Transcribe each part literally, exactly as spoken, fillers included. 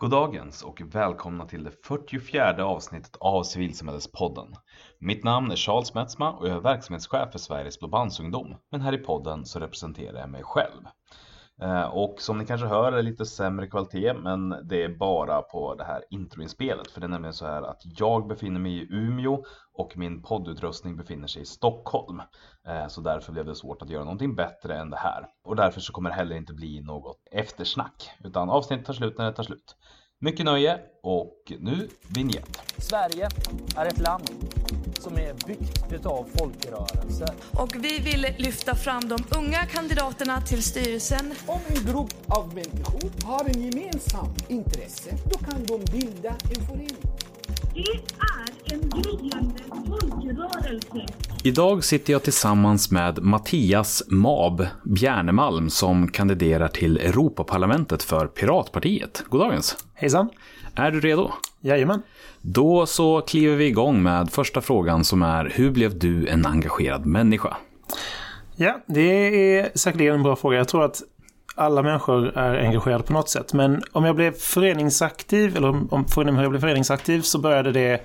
Goddagens och välkomna till det fyrtiofjärde avsnittet av Civilsamhällespodden. Mitt namn är Charles Metsma och jag är verksamhetschef för Sveriges blåbandsungdom. Men här i podden så representerar jag mig själv. Och som ni kanske hör är det lite sämre kvalitet, men det är bara på det här introinspelet. För det är nämligen så här att jag befinner mig i Umeå och min poddutrustning befinner sig i Stockholm. Så därför blev det svårt att göra någonting bättre än det här. Och därför så kommer det heller inte bli något eftersnack, utan avsnittet tar slut när det tar slut. Mycket nöje och nu vignett. Sverige är ett land som är byggt utav folkrörelser. Och vi vill lyfta fram de unga kandidaterna till styrelsen. Om en grupp av människor har en gemensam intresse, då kan de bilda en förening. Det är en gryende folkrörelse. Idag sitter jag tillsammans med Mattias Mab Björnemalm som kandiderar till Europaparlamentet för Piratpartiet. Goddagens! Hejsan! Är du redo? Jajamän! Då så kliver vi igång med första frågan som är: hur blev du en engagerad människa? Ja, det är säkert en bra fråga. Jag tror att alla människor är engagerade på något sätt. Men om jag blev föreningsaktiv, eller om, om jag blev föreningsaktiv så började det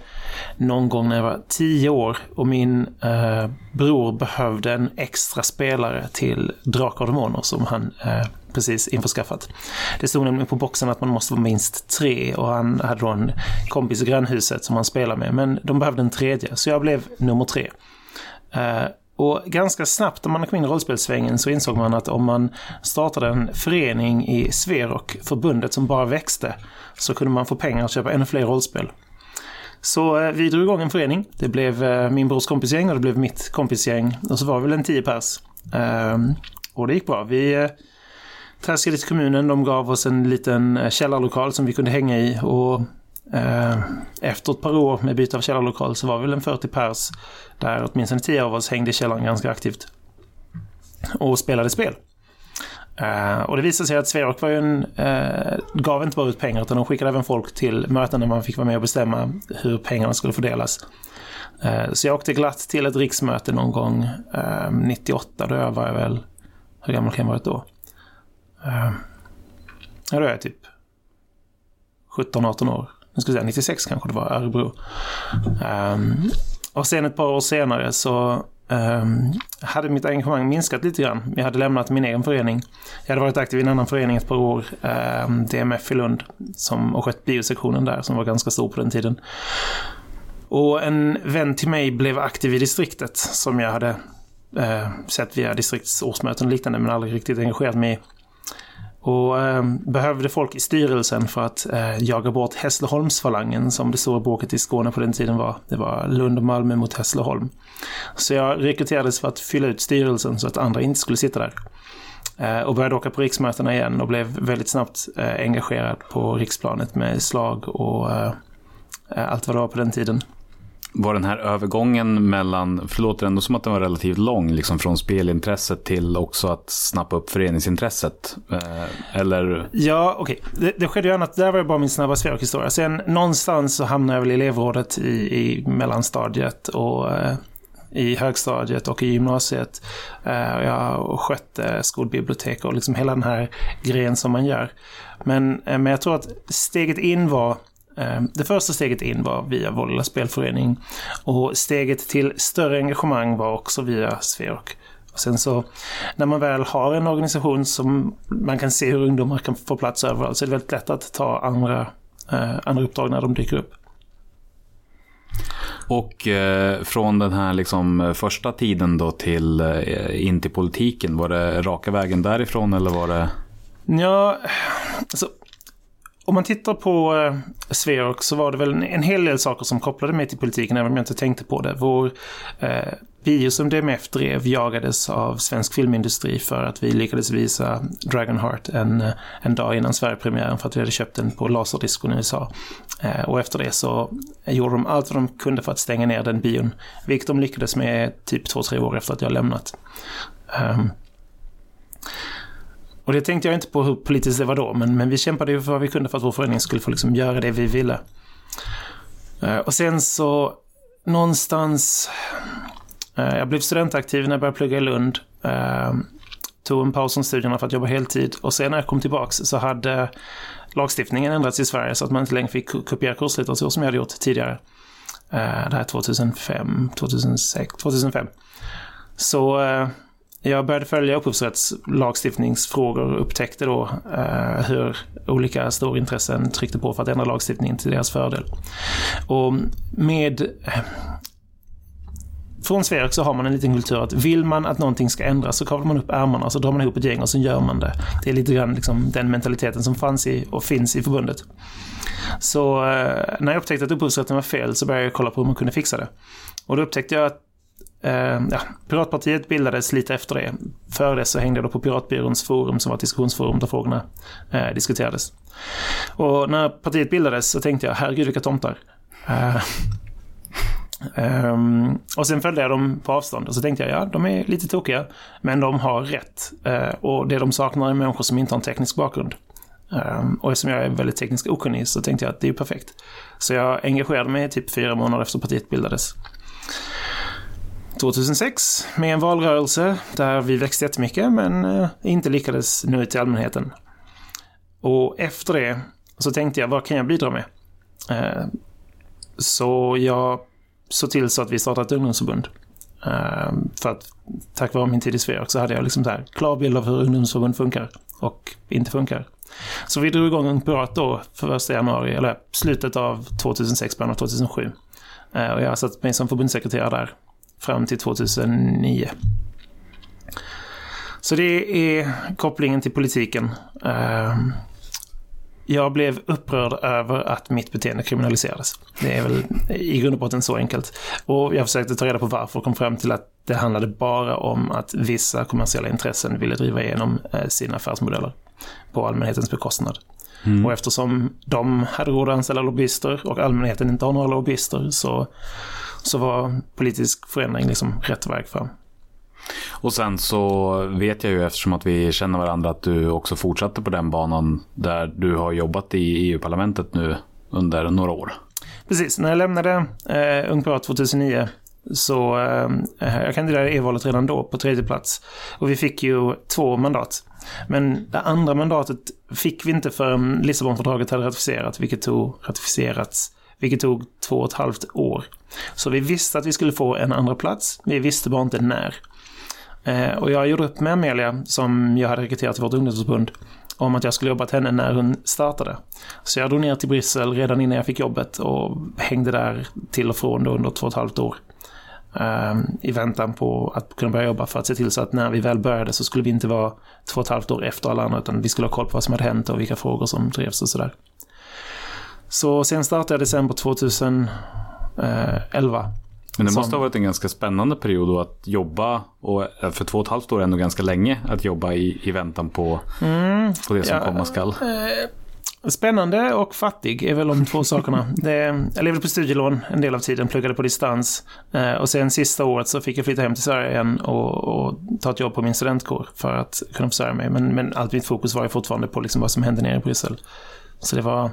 någon gång när jag var tio år. Och min eh, bror behövde en extra spelare till Drakardemoner som han eh, precis införskaffat. Det stod nämligen på boxen att man måste vara minst tre. Och han hade då en kompis i grannhuset som han spelade med. Men de behövde en tredje, så jag blev nummer tre. Eh, Och ganska snabbt när man kom in i rollspelsvängen så insåg man att om man startade en förening i Sverok, förbundet som bara växte, så kunde man få pengar att köpa ännu fler rollspel. Så vi drog igång en förening. Det blev min brors kompisgäng och det blev mitt kompisgäng. Och så var vi väl en tio pers. Och det gick bra. Vi traskade till kommunen. De gav oss en liten källarlokal som vi kunde hänga i. Och efter ett par år med byte av källarlokal så var väl en fyrtio pers där åtminstone tio av oss hängde i källaren ganska aktivt och spelade spel. Och det visade sig att Sverok var ju en, gav inte bara ut pengar utan de skickade även folk till möten där man fick vara med och bestämma hur pengarna skulle fördelas. Så jag åkte glatt till ett riksmöte någon gång nittioåtta, då var jag väl, hur gammal kan jag vara då? Ja, då är jag typ sjutton arton år. Nu ska jag säga nittiosex kanske det var, Örebro. Um, och sen ett par år senare så um, hade mitt engagemang minskat lite grann. Jag hade lämnat min egen förening. Jag hade varit aktiv i en annan förening ett par år, um, D M F i Lund, som, och skött biosektionen där som var ganska stor på den tiden. Och en vän till mig blev aktiv i distriktet som jag hade uh, sett via distriktsårsmöten och liknande men aldrig riktigt engagerat mig i. Och eh, behövde folk i styrelsen för att eh, jaga bort Hässleholmsfalangen som det stora bråket i Skåne på den tiden var. Det var Lund och Malmö mot Hässleholm. Så jag rekryterades för att fylla ut styrelsen så att andra inte skulle sitta där. Eh, och började åka på riksmötena igen och blev väldigt snabbt eh, engagerad på riksplanet med slag och eh, allt vad det var på den tiden. Var den här övergången mellan, förlåt det ändå som att den var relativt lång, liksom från spelintresset till också att snappa upp föreningsintresset, eh, eller? Ja, okej. Okay. Det, det skedde ju annat, där var det bara min snabba Sverokhistoria. Sen någonstans så hamnade jag väl i elevrådet i, i mellanstadiet och eh, i högstadiet och i gymnasiet. Eh, och jag skötte eh, skolbibliotek och liksom hela den här grejen som man gör. Men, eh, men jag tror att steget in var... Det första steget in var via Volla spelförening och steget till större engagemang var också via Sverok. Och sen så när man väl har en organisation som man kan se hur ungdomar kan få plats överallt så är det väldigt lätt att ta andra, eh, andra uppdrag när de dyker upp. Och eh, från den här liksom första tiden då till eh, in till politiken, var det raka vägen därifrån eller var det? Ja, alltså... Om man tittar på eh, Sverok så var det väl en, en hel del saker som kopplade mig till politiken även om jag inte tänkte på det. Vår eh, bio som D M F drev jagades av svensk filmindustri för att vi lyckades visa Dragonheart en, en dag innan Sverigepremiären för att vi hade köpt den på laserdiscon i U S A. Eh, och efter det så gjorde de allt vad de kunde för att stänga ner den bion, vilket de lyckades med typ två, tre år efter att jag lämnat. Um, Och det tänkte jag inte på hur politiskt det var då, men, men vi kämpade ju för vad vi kunde för att vår förening skulle få liksom göra det vi ville. Och sen så någonstans, jag blev studentaktiv när jag började plugga i Lund tog en paus från studierna för att jobba heltid, och sen när jag kom tillbaks så hade lagstiftningen ändrats i Sverige så att man inte längre fick kopiera kurslitteratur som jag hade gjort tidigare. Det här tjugohundrafem, tjugohundrasex, tjugohundrafem. Så jag började följa upphovsrättslagstiftningsfrågor och upptäckte då eh, hur olika storintressen tryckte på för att ändra lagstiftningen till deras fördel. Och med eh, från Sverok så har man en liten kultur att vill man att någonting ska ändras så kavlar man upp ärmarna och så drar man ihop ett gäng och så gör man det. Det är lite grann liksom den mentaliteten som fanns i och finns i förbundet. Så eh, när jag upptäckte att upphovsrätten var fel så började jag kolla på hur man kunde fixa det. Och då upptäckte jag att Uh, ja, Piratpartiet bildades lite efter det. Före det så hängde jag då på Piratbyråns forum som var ett diskussionsforum där frågorna uh, diskuterades. Och när partiet bildades så tänkte jag, herregud vilka tomtar. Uh, um, och sen följde jag dem på avstånd och så tänkte jag, ja de är lite tokiga men de har rätt. Uh, och det de saknar är människor som inte har en teknisk bakgrund. Um, och eftersom jag är väldigt tekniskt okunnig så tänkte jag att det är ju perfekt. Så jag engagerade mig typ fyra månader efter partiet bildades. tjugohundrasex med en valrörelse där vi växte jättemycket men eh, inte lyckades nå ut till allmänheten. Och efter det så tänkte jag, vad kan jag bidra med? Eh, så jag såg till så att vi startade ett ungdomsförbund. Eh, för att tack vare min tid i Sverok så hade jag liksom så här klar bild av hur ungdomsförbund funkar och inte funkar. Så vi drog igång Ung Pirat då för första januari, eller slutet av tjugohundrasex, början av tjugohundrasju. Eh, och jag har satt mig som förbundssekreterare där fram till tjugohundranio. Så det är kopplingen till politiken. Jag blev upprörd över att mitt beteende kriminaliserades. Det är väl i grund och botten så enkelt. Och jag försökte ta reda på varför och kom fram till att det handlade bara om att vissa kommersiella intressen ville driva igenom sina affärsmodeller på allmänhetens bekostnad. Mm. Och eftersom de hade råd att anställa lobbyister och allmänheten inte har några lobbyister så, så var politisk förändring liksom rätt väg fram. Och sen så vet jag ju, eftersom att vi känner varandra, att du också fortsatte på den banan där du har jobbat i E U-parlamentet nu under några år. Precis, när jag lämnade eh, Ung Pirat tjugohundranio så eh, jag kandiderade e-valet redan då på tredje plats och vi fick ju två mandat. Men det andra mandatet fick vi inte förrän Lissabon-fördraget hade ratificerat, vilket tog, ratificerats, vilket tog två och ett halvt år. Så vi visste att vi skulle få en andra plats, vi visste bara inte när. Eh, och jag gjorde upp med Melia, som jag hade rekryterat till vårt ungdomsförbund, om att jag skulle jobba till henne när hon startade. Så jag drog ner till Bryssel redan innan jag fick jobbet och hängde där till och från under två och ett halvt år. I väntan på att kunna börja jobba för att se till så att när vi väl började så skulle vi inte vara två och ett halvt år efter alla andra, utan vi skulle ha koll på vad som hade hänt och vilka frågor som drevs och sådär. Så sen startade jag december tjugohundraelva. Men det måste som... ha varit en ganska spännande period då att jobba, och för två och ett halvt år är ändå ganska länge att jobba i, i väntan på, mm, på det som ja, komma skall. Eh... Spännande och fattig är väl de två sakerna. Det, jag levde på studielån en del av tiden, pluggade på distans eh, och sen sista året så fick jag flytta hem till Sverige igen och, och ta ett jobb på min studentkår för att kunna försörja mig. Men, men allt mitt fokus var ju fortfarande på liksom vad som hände nere i Bryssel. Så det var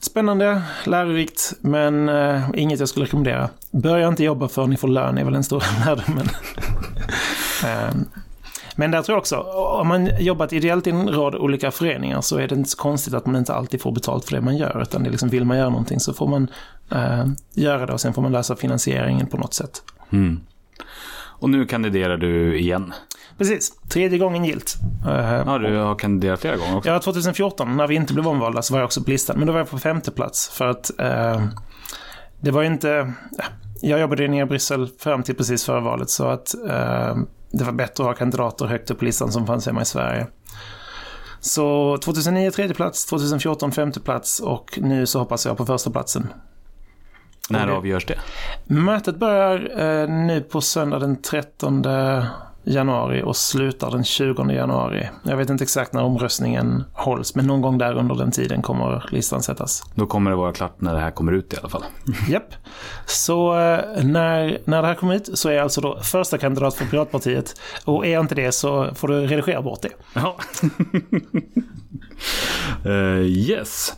spännande, lärorikt, men eh, inget jag skulle rekommendera. Börja inte jobba förrän ni får lön är väl en stor lärdomen. eh, Men där tror jag också, om man jobbat ideellt i en rad olika föreningar så är det inte så konstigt att man inte alltid får betalt för det man gör, utan det liksom, vill man göra någonting så får man eh, göra det och sen får man lösa finansieringen på något sätt. Mm. Och nu kandiderar du igen? Precis, tredje gången gilt. Eh, ja, du har kandiderat flera gånger också. Ja, tjugohundrafjorton när vi inte blev omvalda så var jag också på listan, men då var jag på femte plats för att eh, det var inte... Ja, jag jobbade nere i Bryssel fram till precis förra valet så att... Eh, det var bättre att ha kandidater högt upp på listan som fanns hemma i Sverige. Så tjugohundranio tredje plats, tjugohundrafjorton femte plats och nu så hoppas jag på första platsen. När det avgörs det? Mötet börjar eh, nu på söndag den trettonde januari och slutar den tjugonde januari. Jag vet inte exakt när omröstningen hålls, men någon gång där under den tiden kommer listan sättas. Då kommer det vara klart när det här kommer ut i alla fall. Japp. Så när, när det här kommer ut så är jag alltså då första kandidat för Piratpartiet, och är jag inte det så får du redigera bort det. Ja. uh, yes.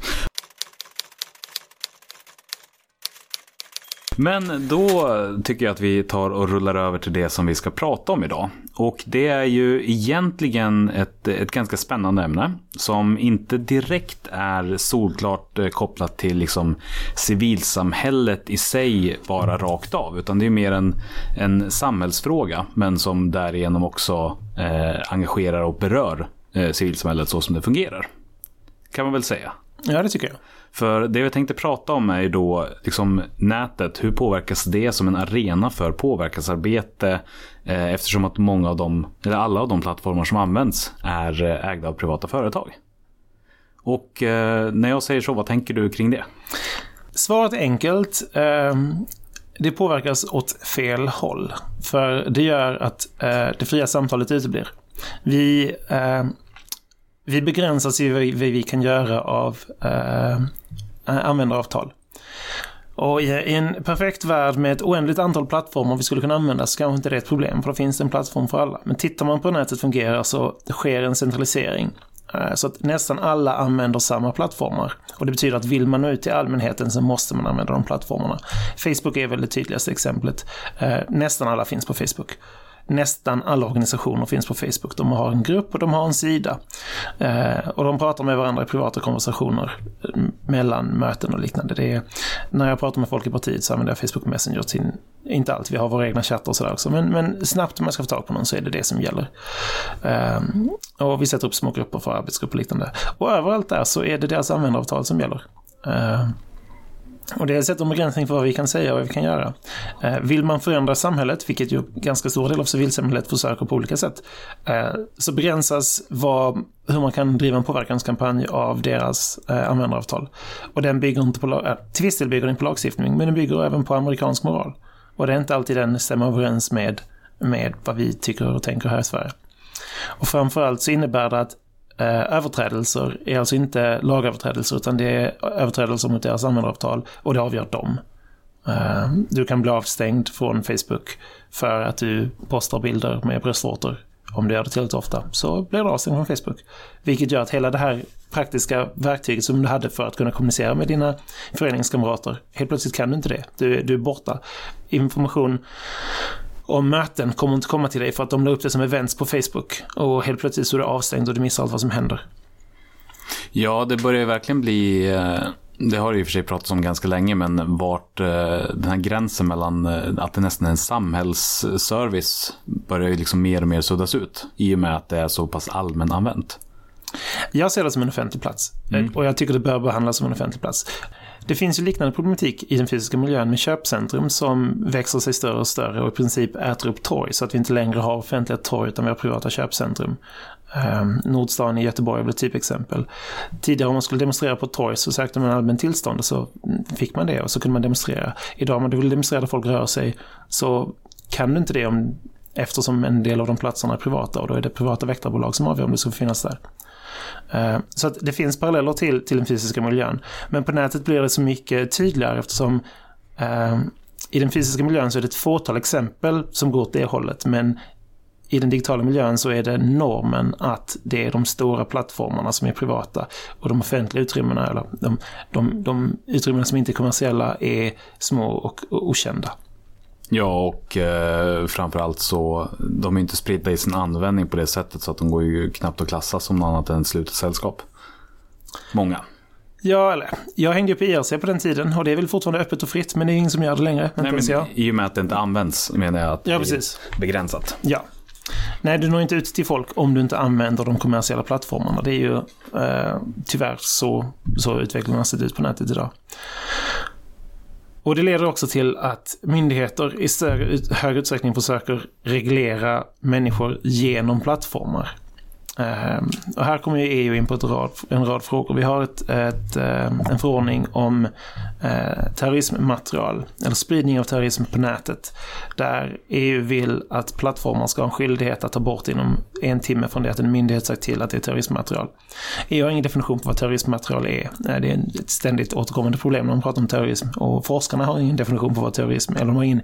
Men då tycker jag att vi tar och rullar över till det som vi ska prata om idag. Och det är ju egentligen ett, ett ganska spännande ämne som inte direkt är solklart kopplat till liksom civilsamhället i sig bara rakt av, utan det är mer en, en samhällsfråga, men som därigenom också eh, engagerar och berör eh, civilsamhället så som det fungerar, kan man väl säga. Ja, det tycker jag. För det vi tänkte prata om är då liksom nätet. Hur påverkas det som en arena för påverkansarbete, eh, eftersom att många av dem, eller alla av de plattformar som används, är ägda av privata företag. Och eh, när jag säger så, vad tänker du kring det? Svaret är enkelt. Eh, det påverkas åt fel håll. För det gör att eh, det fria samtalet uteblir. Vi... Eh, Vi begränsas i vad vi kan göra av eh, användaravtal. Och i en perfekt värld med ett oändligt antal plattformar vi skulle kunna använda så kanske inte det är ett problem, för då finns det en plattform för alla. Men tittar man på hur nätet fungerar så sker en centralisering. Eh, så att nästan alla använder samma plattformar. Och det betyder att vill man nå ut till allmänheten så måste man använda de plattformarna. Facebook är väl det tydligaste exemplet. Eh, nästan alla finns på Facebook. Nästan alla organisationer finns på Facebook. De har en grupp och de har en sida. Eh, och de pratar med varandra i privata konversationer mellan möten och liknande. Det är, när jag pratar med folk i partiet så använder jag Facebook Messenger till, inte allt, vi har våra egna chattar och sådär också. Men, men snabbt om man ska få tag på någon så är det det som gäller. Eh, och vi sätter upp små grupper för arbetsgrupper och liknande. Och överallt där så är det deras användaravtal som gäller. Eh, Och det är ett sätt om begränsning för vad vi kan säga och vad vi kan göra. Vill man förändra samhället, vilket ju ganska stor del av civilsamhället försöker på olika sätt, så begränsas vad, hur man kan driva en påverkanskampanj av deras användaravtal. Och den bygger inte på, till viss del bygger den på lagstiftning, men den bygger även på amerikansk moral. Och det är inte alltid den stämmer överens med, med vad vi tycker och tänker här i Sverige. Och framförallt så innebär det att överträdelser är alltså inte lagöverträdelser, utan det är överträdelser mot deras användaravtal, och det avgör dem. Du kan bli avstängd från Facebook för att du postar bilder med bröstvårtor. Om du gör det tillräckligt ofta så blir du avstängd från Facebook, vilket gör att hela det här praktiska verktyget som du hade för att kunna kommunicera med dina föreningskamrater, helt plötsligt kan du inte det. Du, du är borta. Information och möten kommer inte komma till dig för att de la upp det som events på Facebook, och helt plötsligt så är du avstängd och du missar allt vad som händer. Ja, det börjar ju verkligen bli, det har ju i och för sig pratats om ganska länge, men vart den här gränsen mellan att det nästan är en samhällsservice börjar ju liksom mer och mer suddas ut i och med att det är så pass allmän använt. Jag ser det som en offentlig plats, mm. och jag tycker det bör behandlas som en offentlig plats. Det finns ju liknande problematik i den fysiska miljön med köpcentrum som växer sig större och större och i princip äter upp torg, så att vi inte längre har offentliga torg utan vi har privata köpcentrum. Eh, Nordstan i Göteborg blev ett typexempel. Tidigare om man skulle demonstrera på ett torg så sökte man allmän tillstånd och så fick man det och så kunde man demonstrera. Idag om man vill demonstrera där folk rör sig så kan du inte det, om, eftersom en del av de platserna är privata, och då är det privata väktarbolag som avgör om det ska finnas där. Så att det finns paralleller till, till den fysiska miljön. Men på nätet blir det så mycket tydligare eftersom eh, i den fysiska miljön så är det ett fåtal exempel som går åt det hållet. Men i den digitala miljön så är det normen att det är de stora plattformarna som är privata. Och de offentliga utrymmena, eller de, de, de utrymmen som inte är kommersiella, är små och, och okända. Ja, och eh, framförallt så de är inte spridda i sin användning på det sättet, så att de går ju knappt att klassa som något annat än slutet sällskap. Många. Ja, eller jag hängde ju på I R C på den tiden, och det är väl fortfarande öppet och fritt, men det är ingen som gör det längre. Nej, men jag. I och med att det inte används menar jag att ja, det är begränsat. Ja. Nej, du når inte ut till folk om du inte använder de kommersiella plattformarna. Det är ju eh, tyvärr så, så utvecklingen har sett ut på nätet idag. Och det leder också till att myndigheter i större, hög utsträckning försöker reglera människor genom plattformar. Ehm, och här kommer ju E U in på ett rad, en rad frågor. Vi har ett, ett, en förordning om eh, terrorismmaterial, eller spridning av terrorism på nätet, där E U vill att plattformar ska ha en skyldighet att ta bort inom en timme från det att en myndighet sagt till att det är terrorismmaterial. E U har ingen definition på vad terrorismmaterial är. Det är ett ständigt återkommande problem när man pratar om terrorism, och forskarna har ingen definition på vad terrorism är, eller de har ingen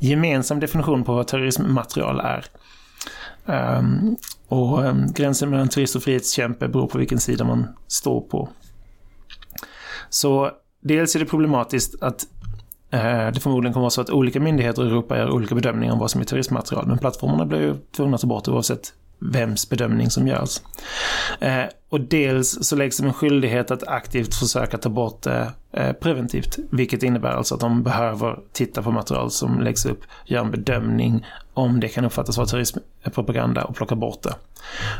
gemensam definition på vad terrorismmaterial är. Um, och um, gränsen mellan terrorist och frihetskämpe beror på vilken sida man står på. Så dels är det problematiskt att det förmodligen kommer vara så att olika myndigheter i Europa gör olika bedömningar om vad som är terroristmaterial, men plattformarna blir ju tvungna att ta bort oavsett vems bedömning som görs. Eh, och dels så läggs det en skyldighet att aktivt försöka ta bort det eh, preventivt, vilket innebär alltså att de behöver titta på material som läggs upp, göra en bedömning om det kan uppfattas vara terrorismpropaganda och plocka bort det.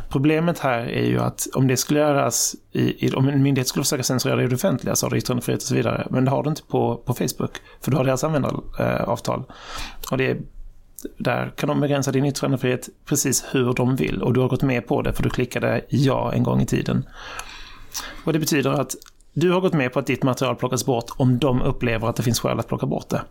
Problemet här är ju att om det skulle göras i, i, om en myndighet skulle försöka censurera det i det offentliga, så har det yttrandefrihet och så vidare, men det har du inte på, på Facebook, för du har deras användaravtal. Och det är där kan de begränsa din yttrandefrihet precis hur de vill, och du har gått med på det för du klickade ja en gång i tiden. Och det betyder att du har gått med på att ditt material plockas bort om de upplever att det finns skäl att plocka bort det.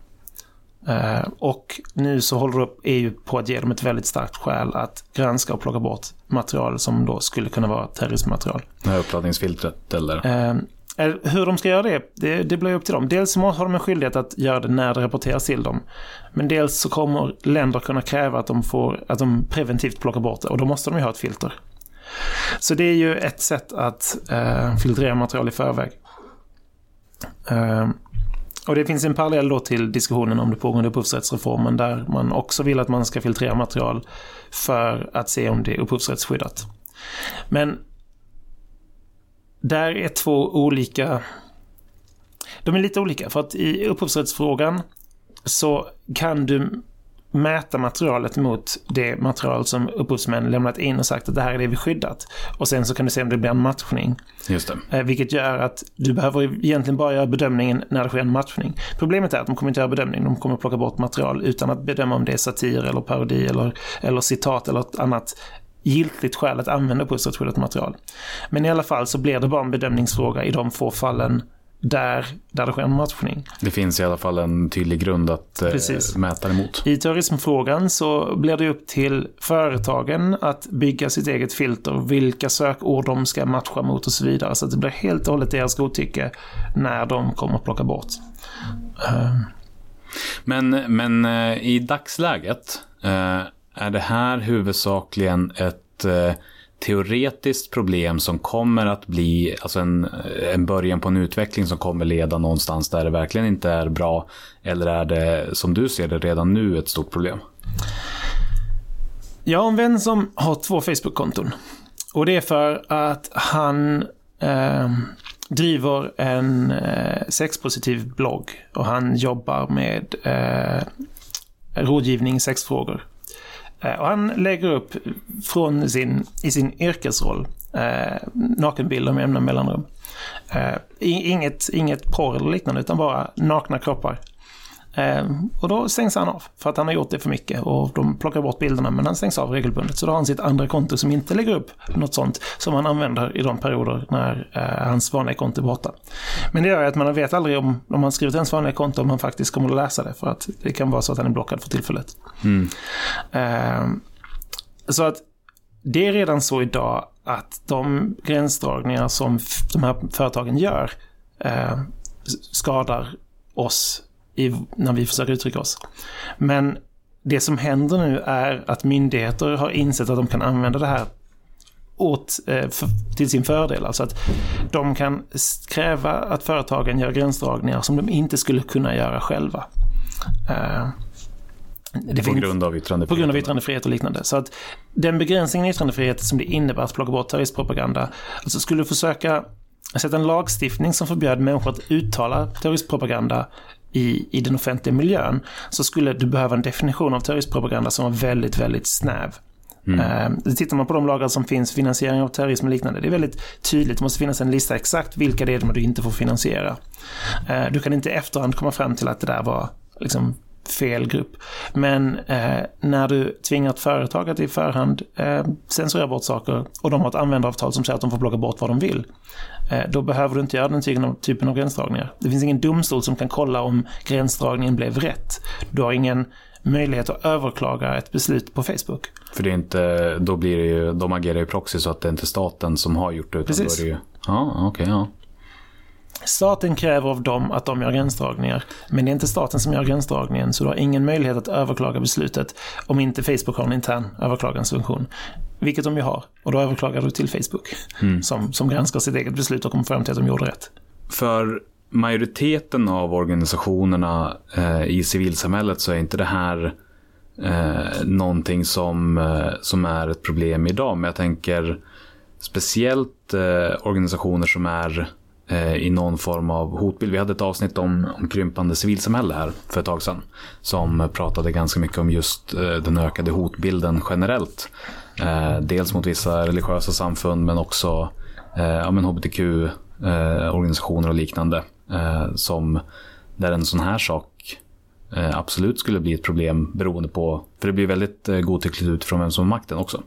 Uh, och nu så håller upp E U på att ge dem ett väldigt starkt skäl att granska och plocka bort material som då skulle kunna vara terrorismmaterial. Det här uppladdningsfiltret eller... Uh, Hur de ska göra det, det, det blir upp till dem. Dels har de en skyldighet att göra det när det rapporteras till dem. Men dels så kommer länder kunna kräva att de, får, att de preventivt plockar bort det. Och då måste de ju ha ett filter. Så det är ju ett sätt att eh, filtrera material i förväg. Eh, och det finns en parallell då till diskussionen om det pågående upphovsrättsreformen, där man också vill att man ska filtrera material för att se om det är upphovsrättsskyddat. Men... där är två olika... de är lite olika, för att i upphovsrättsfrågan så kan du mäta materialet mot det material som upphovsmän lämnat in och sagt att det här är det vi skyddat. Och sen så kan du se om det blir en matchning. Just det. Vilket gör att du behöver egentligen bara göra bedömningen när det sker en matchning. Problemet är att de kommer inte göra bedömning. De kommer plocka bort material utan att bedöma om det är satir eller parodi eller, eller citat eller ett annat giltigt skäl att använda upphovsrättsskyddat material. Men i alla fall så blir det bara en bedömningsfråga i de få fallen där, där det sker en matchning. Det finns i alla fall en tydlig grund att Precis. mäta emot. I terrorismfrågan så blir det upp till företagen att bygga sitt eget filter, vilka sökord de ska matcha mot och så vidare. Så att det blir helt och hållet deras godtycke när de kommer att plocka bort. Men, men i dagsläget... är det här huvudsakligen ett eh, teoretiskt problem som kommer att bli alltså en, en början på en utveckling som kommer leda någonstans där det verkligen inte är bra, eller är det som du ser det redan nu ett stort problem? Jag har en vän som har två Facebook-konton, och det är för att han eh, driver en eh, sexpositiv blogg, och han jobbar med eh, rådgivning sexfrågor. Och han lägger upp från sin, i sin yrkesroll eh, nakenbilder med jämna mellanrum. Eh, inget, inget porr eller liknande, utan bara nakna kroppar. Eh, och då stängs han av för att han har gjort det för mycket, och de plockar bort bilderna, men han stängs av regelbundet. Så då har han sitt andra konto som inte lägger upp något sånt, som han använder i de perioder när eh, hans vanliga konto är borta. Men det gör att man vet aldrig om, om han skrivit ens vanliga konto, om han faktiskt kommer att läsa det, för att det kan vara så att han är blockad för tillfället. Mm. Eh, så att det är redan så idag att de gränsdragningar som f- de här företagen gör eh, skadar oss I, när vi försöker uttrycka oss. Men det som händer nu är att myndigheter har insett att de kan använda det här åt, eh, för, till sin fördel. Alltså att de kan kräva att företagen gör gränsdragningar som de inte skulle kunna göra själva. Eh, det på, finns, grund av på grund av yttrandefrihet och liknande. Så att den begränsningen i yttrandefrihet som det innebär att plocka bort terroristpropaganda, alltså skulle försöka sätta en lagstiftning som förbjöd människor att uttala terroristpropaganda I, i den offentliga miljön, så skulle du behöva en definition av terroristpropaganda som var väldigt, väldigt snäv. Mm. Eh, tittar man på de lagar som finns, finansiering av terrorism och liknande, det är väldigt tydligt. Det måste finnas en lista exakt vilka det är du inte får finansiera. Eh, du kan inte i efterhand komma fram till att det där var liksom fel grupp. Men eh, när du tvingar ett företag att i förhand eh, censurera bort saker, och de har ett användaravtal som säger att de får plocka bort vad de vill, eh, då behöver du inte göra den typen av, typen av gränsdragningar. Det finns ingen domstol som kan kolla om gränsdragningen blev rätt. Du har ingen möjlighet att överklaga ett beslut på Facebook. För det är inte, då blir det ju, de agerar ju proxy, så att det är inte staten som har gjort det, utan Precis. Då är det ju, ja, okej, ja. Staten kräver av dem att de gör gränsdragningar, men det är inte staten som gör gränsdragningen, så du har ingen möjlighet att överklaga beslutet om inte Facebook har en intern överklagansfunktion, vilket de ju har, och då överklagar du till Facebook mm. som, som granskar sitt eget beslut och kommer fram till att de gjorde rätt. För majoriteten av organisationerna eh, i civilsamhället så är inte det här eh, någonting som, eh, som är ett problem idag. Men jag tänker speciellt eh, organisationer som är eh, i någon form av hotbild. Vi hade ett avsnitt om, om krympande civilsamhälle här för ett tag sedan som pratade ganska mycket om just eh, den ökade hotbilden generellt. Eh, dels mot vissa religiösa samfund men också eh, ja, men H B T Q Eh, organisationer och liknande eh, som där en sån här sak eh, absolut skulle bli ett problem beroende på, för det blir väldigt eh, godtyckligt utifrån vem som har makten också,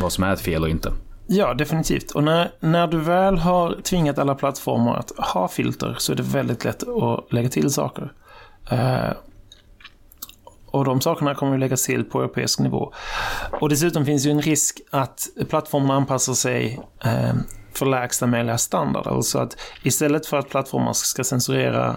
vad som är ett fel och inte. Ja, definitivt. Och när, när du väl har tvingat alla plattformar att ha filter så är det väldigt lätt att lägga till saker eh, och de sakerna kommer att läggas till på europeisk nivå. Och dessutom finns ju en risk att plattformar anpassar sig eh, för lägsta möjliga standard. Alltså att istället för att plattformar ska censurera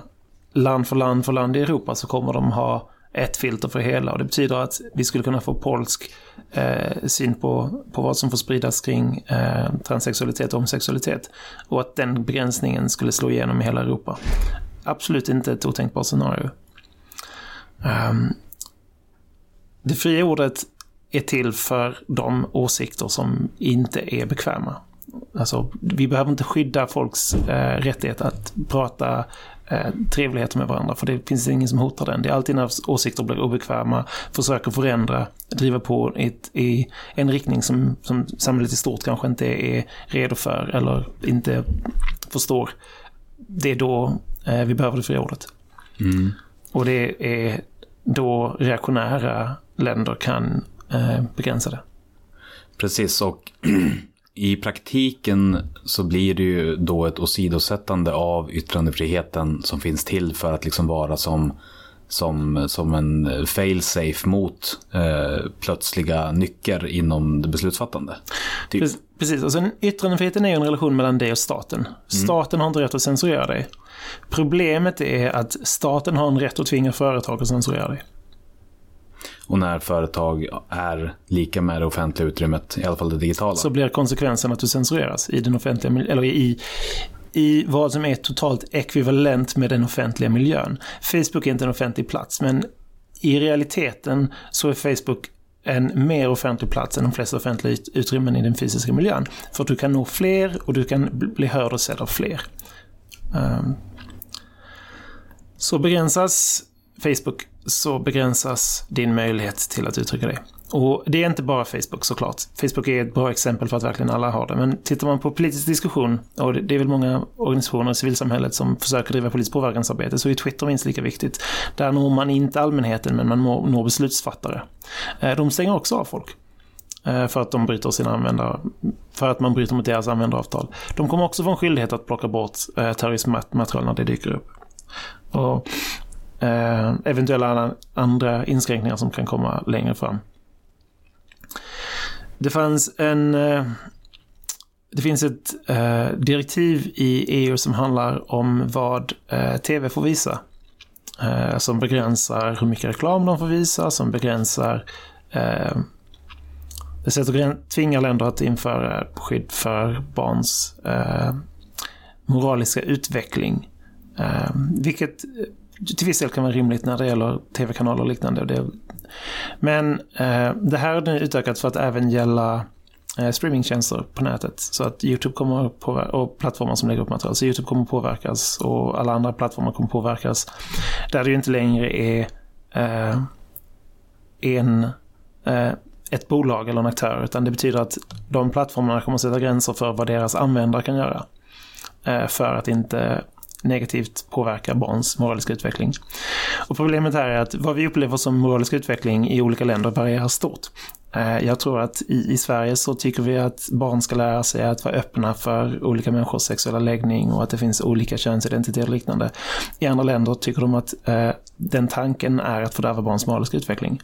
land för land för land i Europa så kommer de ha ett filter för hela. Och det betyder att vi skulle kunna få polsk eh, syn på, på vad som får spridas kring eh, transsexualitet och homosexualitet. Och att den begränsningen skulle slå igenom i hela Europa. Absolut inte ett otänkbart scenario. Um, det fria ordet är till för de åsikter som inte är bekväma. Alltså, vi behöver inte skydda folks eh, rättighet att prata eh, trevligheter med varandra, för det finns ingen som hotar den. Det är alltid när åsikter blir obekväma, försöker förändra, driva på ett, i en riktning som, som samhället i stort kanske inte är redo för eller inte förstår. Det är då eh, vi behöver det fria ordet. Mm. Och det är då reaktionära länder kan eh, begränsa det. Precis, och i praktiken så blir det ju då ett åsidosättande av yttrandefriheten som finns till för att liksom vara som, som, som en fail-safe mot eh, plötsliga nycker inom det beslutsfattande. Typ. Precis, alltså yttrandefriheten är ju en relation mellan dig och staten. Staten mm. har inte rätt att censurera dig. Problemet är att staten har en rätt att tvinga företag att censurera dig. Och när företag är lika med det offentliga utrymmet, i alla fall det digitala, så blir konsekvensen att du censureras i den offentliga, eller i, i vad som är totalt ekvivalent med den offentliga miljön. Facebook är inte en offentlig plats, men i realiteten så är Facebook en mer offentlig plats än de flesta offentliga utrymmen i den fysiska miljön. För att du kan nå fler och du kan bli hörd och sedd av fler. Um, så begränsas Facebook, så begränsas din möjlighet till att uttrycka det. Och det är inte bara Facebook såklart. Facebook är ett bra exempel för att verkligen alla har det. Men tittar man på politisk diskussion, och det är väl många organisationer i civilsamhället som försöker driva politiskt påverkansarbete, så är Twitter minst lika viktigt. Där når man inte allmänheten, men man når beslutsfattare. De stänger också av folk för att de bryter sina användare, för att man bryter mot deras användaravtal. De kommer också få en skyldighet att plocka bort terrorismmaterial när det dyker upp. Och Eh, eventuella andra inskränkningar som kan komma längre fram. Det fanns en eh, det finns ett eh, direktiv i E U som handlar om vad eh, T V får visa, eh, som begränsar hur mycket reklam de får visa, som begränsar eh, det sättet att tvinga länder att införa skydd för barns eh, moraliska utveckling, eh, vilket till viss del kan vara rimligt när det gäller tv-kanaler och liknande. Men eh, det här är nu utökat för att även gälla eh, streamingtjänster på nätet. Så att YouTube kommer påver- och plattformar som lägger upp material. Så YouTube kommer påverkas och alla andra plattformar kommer påverkas. Där det ju inte längre är eh, en, eh, ett bolag eller en aktör. Utan det betyder att de plattformarna kommer sätta gränser för vad deras användare kan göra. Eh, för att inte negativt påverkar barns moraliska utveckling. Och problemet här är att vad vi upplever som moralisk utveckling i olika länder varierar stort. Jag tror att i, i Sverige så tycker vi att barn ska lära sig att vara öppna för olika människors sexuella läggning och att det finns olika könsidentitet och liknande. I andra länder tycker de att eh, den tanken är att fördärva barns moraliska utveckling.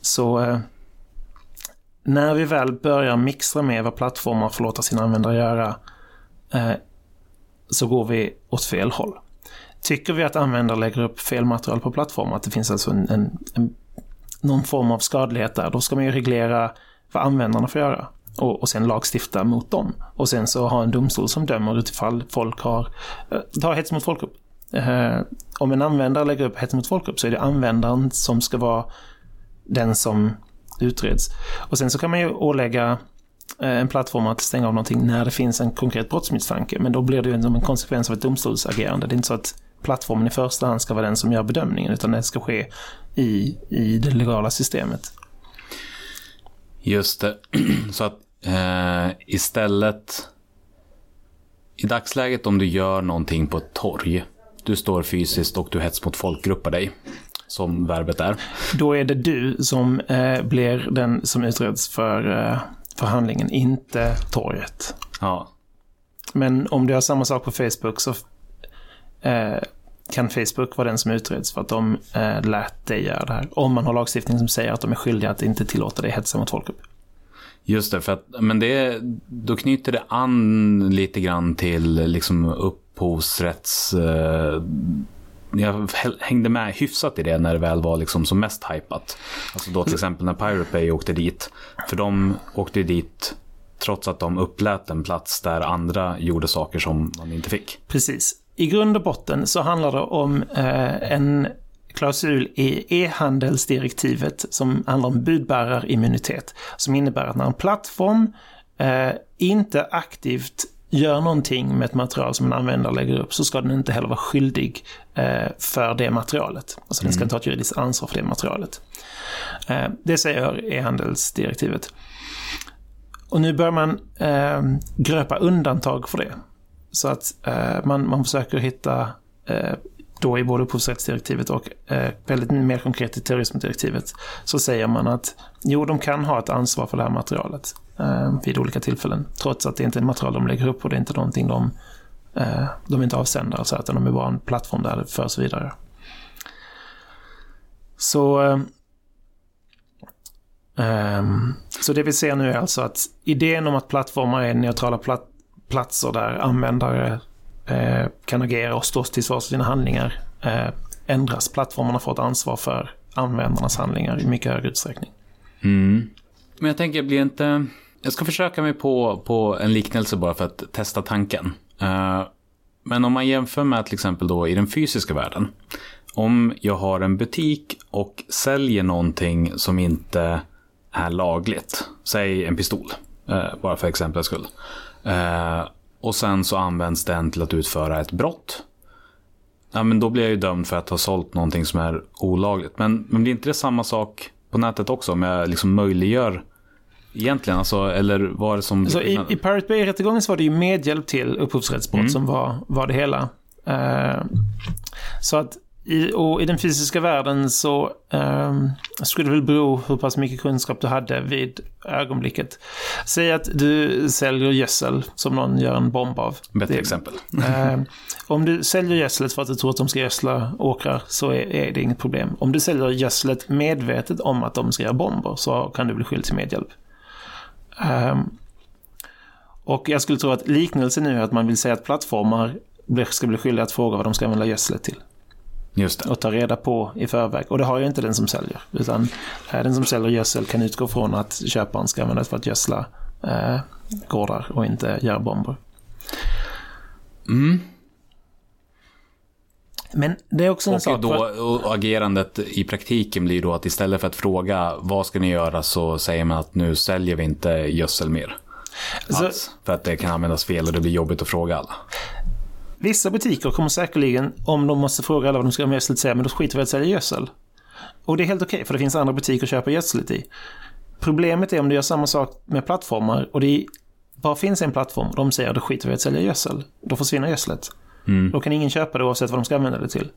Så eh, när vi väl börjar mixtra med vad plattformar får låta sina användare göra, eh, så går vi åt fel håll. Tycker vi att användare lägger upp fel material på plattformen, att det finns alltså en, en, en, någon form av skadlighet där, då ska man ju reglera vad användarna får göra. och, och sen lagstifta mot dem. Och sen så ha en domstol som dömer utifall folk har tar hets mot folkgrupp. Eh, om en användare lägger upp hets mot folkgrupp så är det användaren som ska vara den som utreds. Och sen så kan man ju ålägga en plattform att stänga av någonting när det finns en konkret brottsmisstanke, men då blir det ju en konsekvens av ett domstolsagerande. Det är inte så att plattformen i första hand ska vara den som gör bedömningen, utan det ska ske i, i det legala systemet. Just det. Så att eh, istället i dagsläget, om du gör någonting på ett torg, du står fysiskt och du hets mot folkgruppar dig, som verbet är, då är det du som eh, blir den som utreds för eh, förhandlingen, inte torget. Ja. Men om du gör samma sak på Facebook så eh, kan Facebook vara den som utreds för att de eh, lät dig göra det här. Om man har lagstiftning som säger att de är skyldiga att inte tillåta dig hetsa mot folkgrupp. Just det, för att, men det, då knyter det an lite grann till liksom upphovsrätts... Eh, jag hängde med hyfsat i det när det väl var liksom som mest hypat. Alltså då till exempel när Pirate Bay åkte dit. För de åkte dit trots att de upplät en plats där andra gjorde saker som man inte fick. Precis. I grund och botten så handlar det om eh, en klausul i e-handelsdirektivet som handlar om budbärarimmunitet. Som innebär att när en plattform eh, inte aktivt gör någonting med ett material som en användare lägger upp, så ska den inte heller vara skyldig eh, för det materialet. Alltså mm. den ska ta ett juridiskt ansvar för det materialet. Eh, det säger e-handelsdirektivet. Och nu bör man eh, gröpa undantag för det. Så att eh, man, man försöker hitta eh, då i både upphovsrättsdirektivet och eh, väldigt mer konkret i terrorismdirektivet, så säger man att jo, de kan ha ett ansvar för det här materialet eh, vid olika tillfällen, trots att det inte är ett material de lägger upp och det är inte någonting de, eh, de inte avsändar, så att de är bara en plattform där det förs vidare. Så eh, så det vi ser nu är alltså att idén om att plattformar är neutrala platt, platser där användare Eh, kan agera och stås till svars för sina handlingar eh, ändras. Plattformarna får ett ansvar för användarnas handlingar i mycket högre utsträckning. Mm. Men jag tänker, jag blir inte... Jag ska försöka mig på, på en liknelse bara för att testa tanken. Eh, men om man jämför med till exempel då i den fysiska världen. Om jag har en butik och säljer någonting som inte är lagligt. Säg en pistol, eh, bara för exempelns skull. Eh, Och sen så används den till att utföra ett brott. Ja, men då blir jag ju dömd för att ha sålt någonting som är olagligt. Men, men blir inte det samma sak på nätet också? Om jag liksom möjliggör egentligen? Alltså, eller var det som... Alltså, i, I Pirate Bay-rättegången så var det ju medhjälp till upphovsrättsbrott mm. som var, var det hela. Eh, så att i, och i den fysiska världen så eh, skulle det väl bero hur pass mycket kunskap du hade vid ögonblicket. Säg att du säljer gödsel som någon gör en bomb av. Bättre det, exempel. eh, om du säljer gödslet för att du tror att de ska gödsla åkrar, så är, är det inget problem. Om du säljer gödslet medvetet om att de ska göra bomber, så kan du bli skyldig till medhjälp. Eh, och jag skulle tro att liknelsen nu är att man vill säga att plattformar ska bli skyldiga att fråga vad de ska använda gödslet till. Just det. Och ta reda på i förväg. Och det har ju inte den som säljer, utan den som säljer gödsel kan utgå från att köparen ska användas för att gödsla eh, gårdar och inte göra bomber. Mm. Men det är också en och sak då, att... och agerandet i praktiken blir då att istället för att fråga vad ska ni göra, så säger man att nu säljer vi inte gödsel mer. Så... Alls, för att det kan användas fel och det blir jobbigt att fråga alla. Vissa butiker kommer säkerligen, om de måste fråga alla vad de ska göra med gödsel, säga men då skiter vi att sälja gödsel. Och det är helt okej, okay, för det finns andra butiker att köpa gödsel i. Problemet är om du gör samma sak med plattformar och det bara finns en plattform och de säger då skiter vi att sälja gödsel. Då försvinner gödslet. Mm. Då kan ingen köpa det oavsett vad de ska använda det till.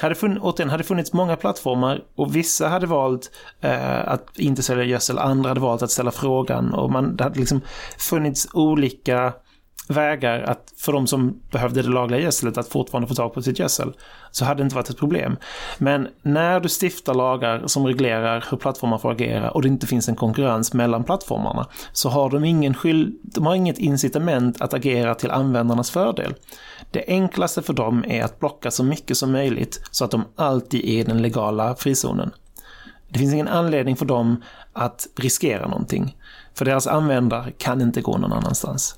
Hade funn- återigen, hade funnits många plattformar och vissa hade valt eh, att inte sälja gödsel, andra hade valt att ställa frågan, och man, det hade liksom funnits olika... vägar att för de som behövde det lagliga gödselet att fortfarande få tag på sitt gödsel, så hade det inte varit ett problem. Men när du stiftar lagar som reglerar hur plattformar får agera och det inte finns en konkurrens mellan plattformarna, så har de ingen skyld, de har inget incitament att agera till användarnas fördel. Det enklaste för dem är att blocka så mycket som möjligt så att de alltid är i den legala frizonen. Det finns ingen anledning för dem att riskera någonting. För deras användare kan inte gå någon annanstans.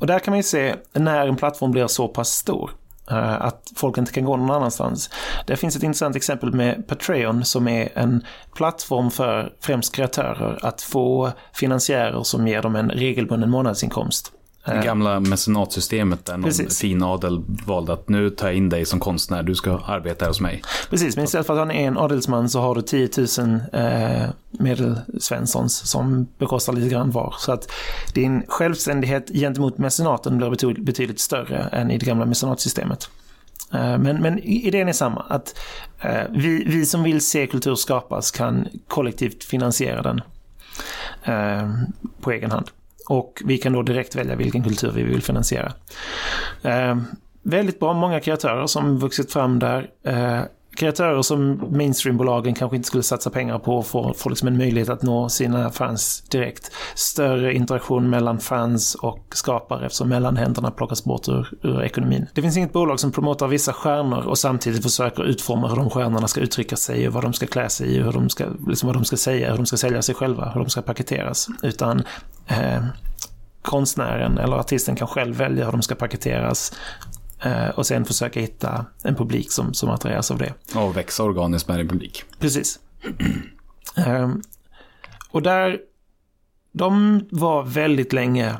Och där kan man ju se när en plattform blir så pass stor att folk inte kan gå någon annanstans. Det finns ett intressant exempel med Patreon som är en plattform för främst kreatörer att få finansiärer som ger dem en regelbunden månadsinkomst. Det gamla mecenatsystemet där någon Precis. Fin adel valde att nu ta in dig som konstnär, du ska arbeta hos mig. Precis, men istället för att han är en adelsman så har du tio tusen eh, medelsvenssons som bekostar lite grann var. Så att din självständighet gentemot mecenaten blir betyd- betydligt större än i det gamla mecenatsystemet. Eh, men, men idén är samma, att eh, vi, vi som vill se kultur skapas kan kollektivt finansiera den eh, på egen hand. Och vi kan då direkt välja vilken kultur vi vill finansiera. Eh, väldigt bra, många kreatörer som vuxit fram där. Eh, kreatörer som mainstreambolagen kanske inte skulle satsa pengar på får, får liksom en möjlighet att nå sina fans direkt. Större interaktion mellan fans och skapare eftersom mellanhänderna plockas bort ur, ur ekonomin. Det finns inget bolag som promotar vissa stjärnor och samtidigt försöker utforma hur de stjärnorna ska uttrycka sig och vad de ska klä sig i, hur de ska, liksom vad de ska säga, hur de ska sälja sig själva, hur de ska paketeras. Utan eh, konstnären eller artisten kan själv välja hur de ska paketeras och sen försöka hitta en publik som, som attraheras av det. Och växa organiskt med en publik. Precis. um, och där de var väldigt länge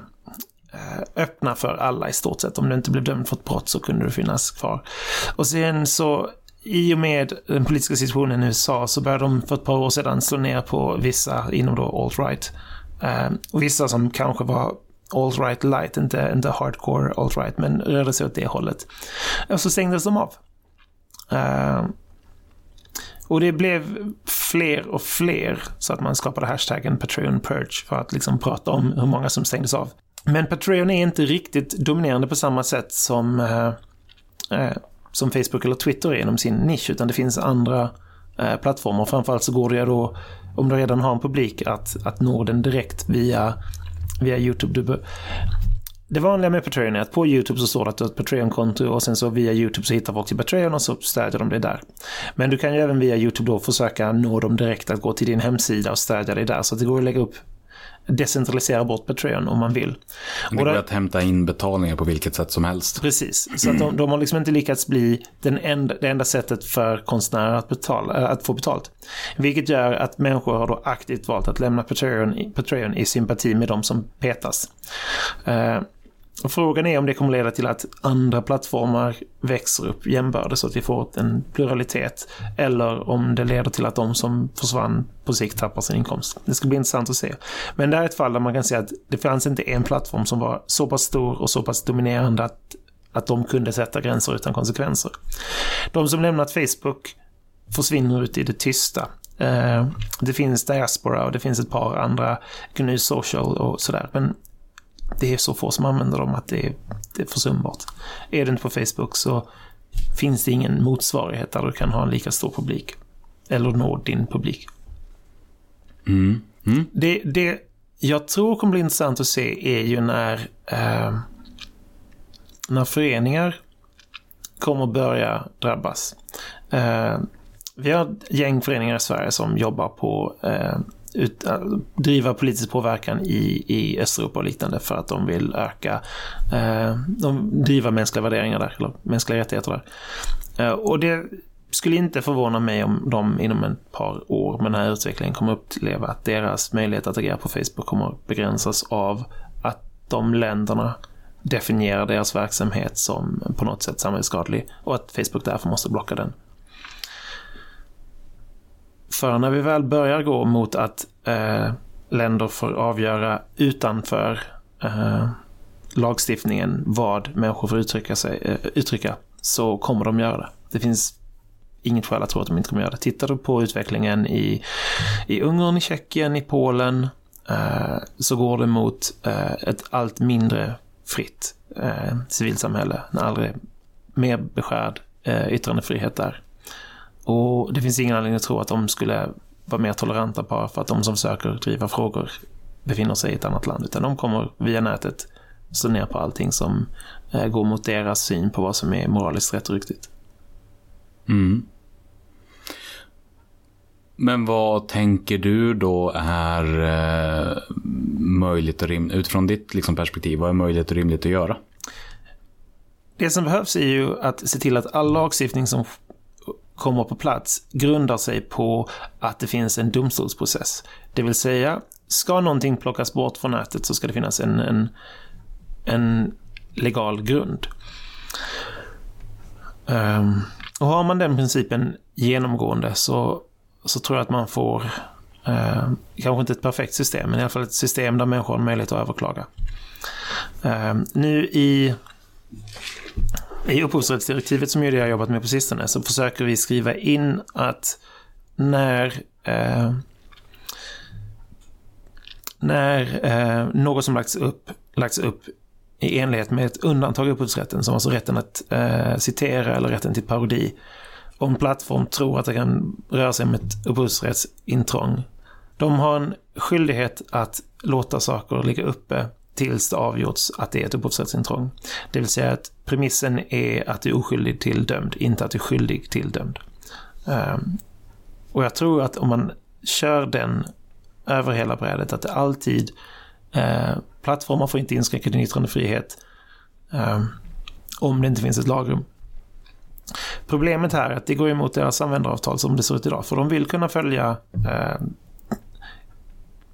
uh, öppna för alla i stort sett. Om du inte blev dömd för ett brott så kunde du finnas kvar. Och sen så i och med den politiska situationen i U S A så började de för ett par år sedan slå ner på vissa inom då alt-right. Um, och vissa som kanske var alt-right light, inte, inte hardcore alt-right, men rörde sig åt det hållet. Och så stängdes de av. Uh, och det blev fler och fler så att man skapade hashtaggen Patreon Purge för att liksom prata om hur många som stängdes av. Men Patreon är inte riktigt dominerande på samma sätt som, uh, uh, som Facebook eller Twitter är genom sin nisch, utan det finns andra uh, plattformar. Framförallt så går det då, om du redan har en publik, att, att nå den direkt via via YouTube. Det vanliga med Patreon är att på YouTube så står det att du har ett Patreon-konto och sen så via YouTube så hittar folk till Patreon och så stödjer de dig där. Men du kan ju även via YouTube då försöka nå dem direkt att gå till din hemsida och stödja dig där, så att det går att lägga upp, decentralisera bort Patreon om man vill. Det går och där, att hämta in betalningar på vilket sätt som helst. Precis, så att de, de har liksom inte lyckats bli den enda, det enda sättet för konstnärer att, betala, att få betalt. Vilket gör att människor har då aktivt valt att lämna Patreon, Patreon i sympati med de som petas. Eh, och frågan är om det kommer leda till att andra plattformar växer upp jämbördes så att vi får en pluralitet, eller om det leder till att de som försvann på sikt tappar sin inkomst. Det ska bli intressant att se. Men det är ett fall där man kan se att det fanns inte en plattform som var så pass stor och så pass dominerande att, att de kunde sätta gränser utan konsekvenser. De som lämnat Facebook försvinner ut i det tysta. Eh, det finns Diaspora och det finns ett par andra, G N U Social och sådär, men det är så få som använder dem att det är, det är försumbart. Är du inte på Facebook så finns det ingen motsvarighet där du kan ha en lika stor publik eller nå din publik. Mm. Mm. Det, det jag tror kommer bli intressant att se är ju när eh, när föreningar kommer börja drabbas. Eh, vi har ett gäng föreningar i Sverige som jobbar på eh, Ut, äh, driva politisk påverkan i, i Östeuropa och liknande för att de vill öka eh, de driva mänskliga värderingar där, eller mänskliga rättigheter där. Eh, och det skulle inte förvåna mig om de inom ett par år med den här utvecklingen kommer uppleva att deras möjlighet att agera på Facebook kommer begränsas av att de länderna definierar deras verksamhet som på något sätt samhällsskadlig och att Facebook därför måste blocka den. För när vi väl börjar gå mot att eh, länder får avgöra utanför eh, lagstiftningen vad människor får uttrycka, sig, eh, uttrycka, så kommer de göra det. Det finns inget skäl att tro att de inte kommer göra det. Tittar du på utvecklingen i, i Ungern, i Tjeckien, i Polen eh, så går det mot eh, ett allt mindre fritt eh, civilsamhälle. En aldrig mer beskärd eh, yttrandefrihet där. Och det finns ingen anledning att tro att de skulle vara mer toleranta bara för att de som söker driva frågor befinner sig i ett annat land. Utan de kommer via nätet slå ner på allting som går mot deras syn på vad som är moraliskt rätt och riktigt. Mm. Men vad tänker du då är eh, möjligt och rimligt, utifrån ditt liksom, perspektiv, vad är möjligt och rimligt att göra? Det som behövs är ju att se till att all lagstiftning som kommer på plats grundar sig på att det finns en domstolsprocess. Det vill säga, ska någonting plockas bort från nätet så ska det finnas en, en, en legal grund. Um, och har man den principen genomgående så, så tror jag att man får um, kanske inte ett perfekt system, men i alla fall ett system där människor har möjlighet att överklaga. Um, nu i I upphovsrättsdirektivet, som ju det jag har jobbat med på sistone, så försöker vi skriva in att när eh, när eh, något som lagts upp, lagts upp i enlighet med ett undantag i upphovsrätten, som alltså rätten att eh, citera eller rätten till parodi, om plattform tror att det kan röra sig om ett upphovsrättsintrång, de har en skyldighet att låta saker ligga uppe tills det avgjorts att det är ett upphovsrättsintrång. Det vill säga att premissen är att du är oskyldig till dömd, inte att du är skyldig till dömd. Um, och jag tror att om man kör den över hela brädet, att det alltid uh, plattformar får inte inskränka din yttrandefrihet um, om det inte finns ett lagrum. Problemet här är att det går emot deras användaravtal som det ser ut idag, för de vill kunna följa uh,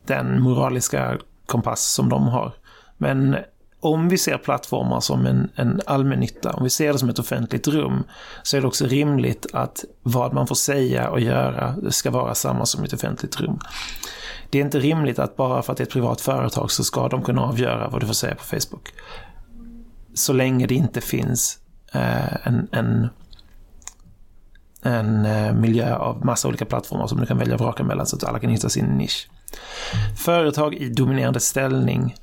den moraliska kompass som de har. Men om vi ser plattformar som en, en allmännytta, om vi ser det som ett offentligt rum, så är det också rimligt att vad man får säga och göra ska vara samma som ett offentligt rum. Det är inte rimligt att bara för att det är ett privat företag så ska de kunna avgöra vad du får säga på Facebook. Så länge det inte finns eh, en, en, en eh, miljö av massa olika plattformar som du kan välja att vraka mellan så att alla kan hitta sin nisch. Företag i dominerande ställning,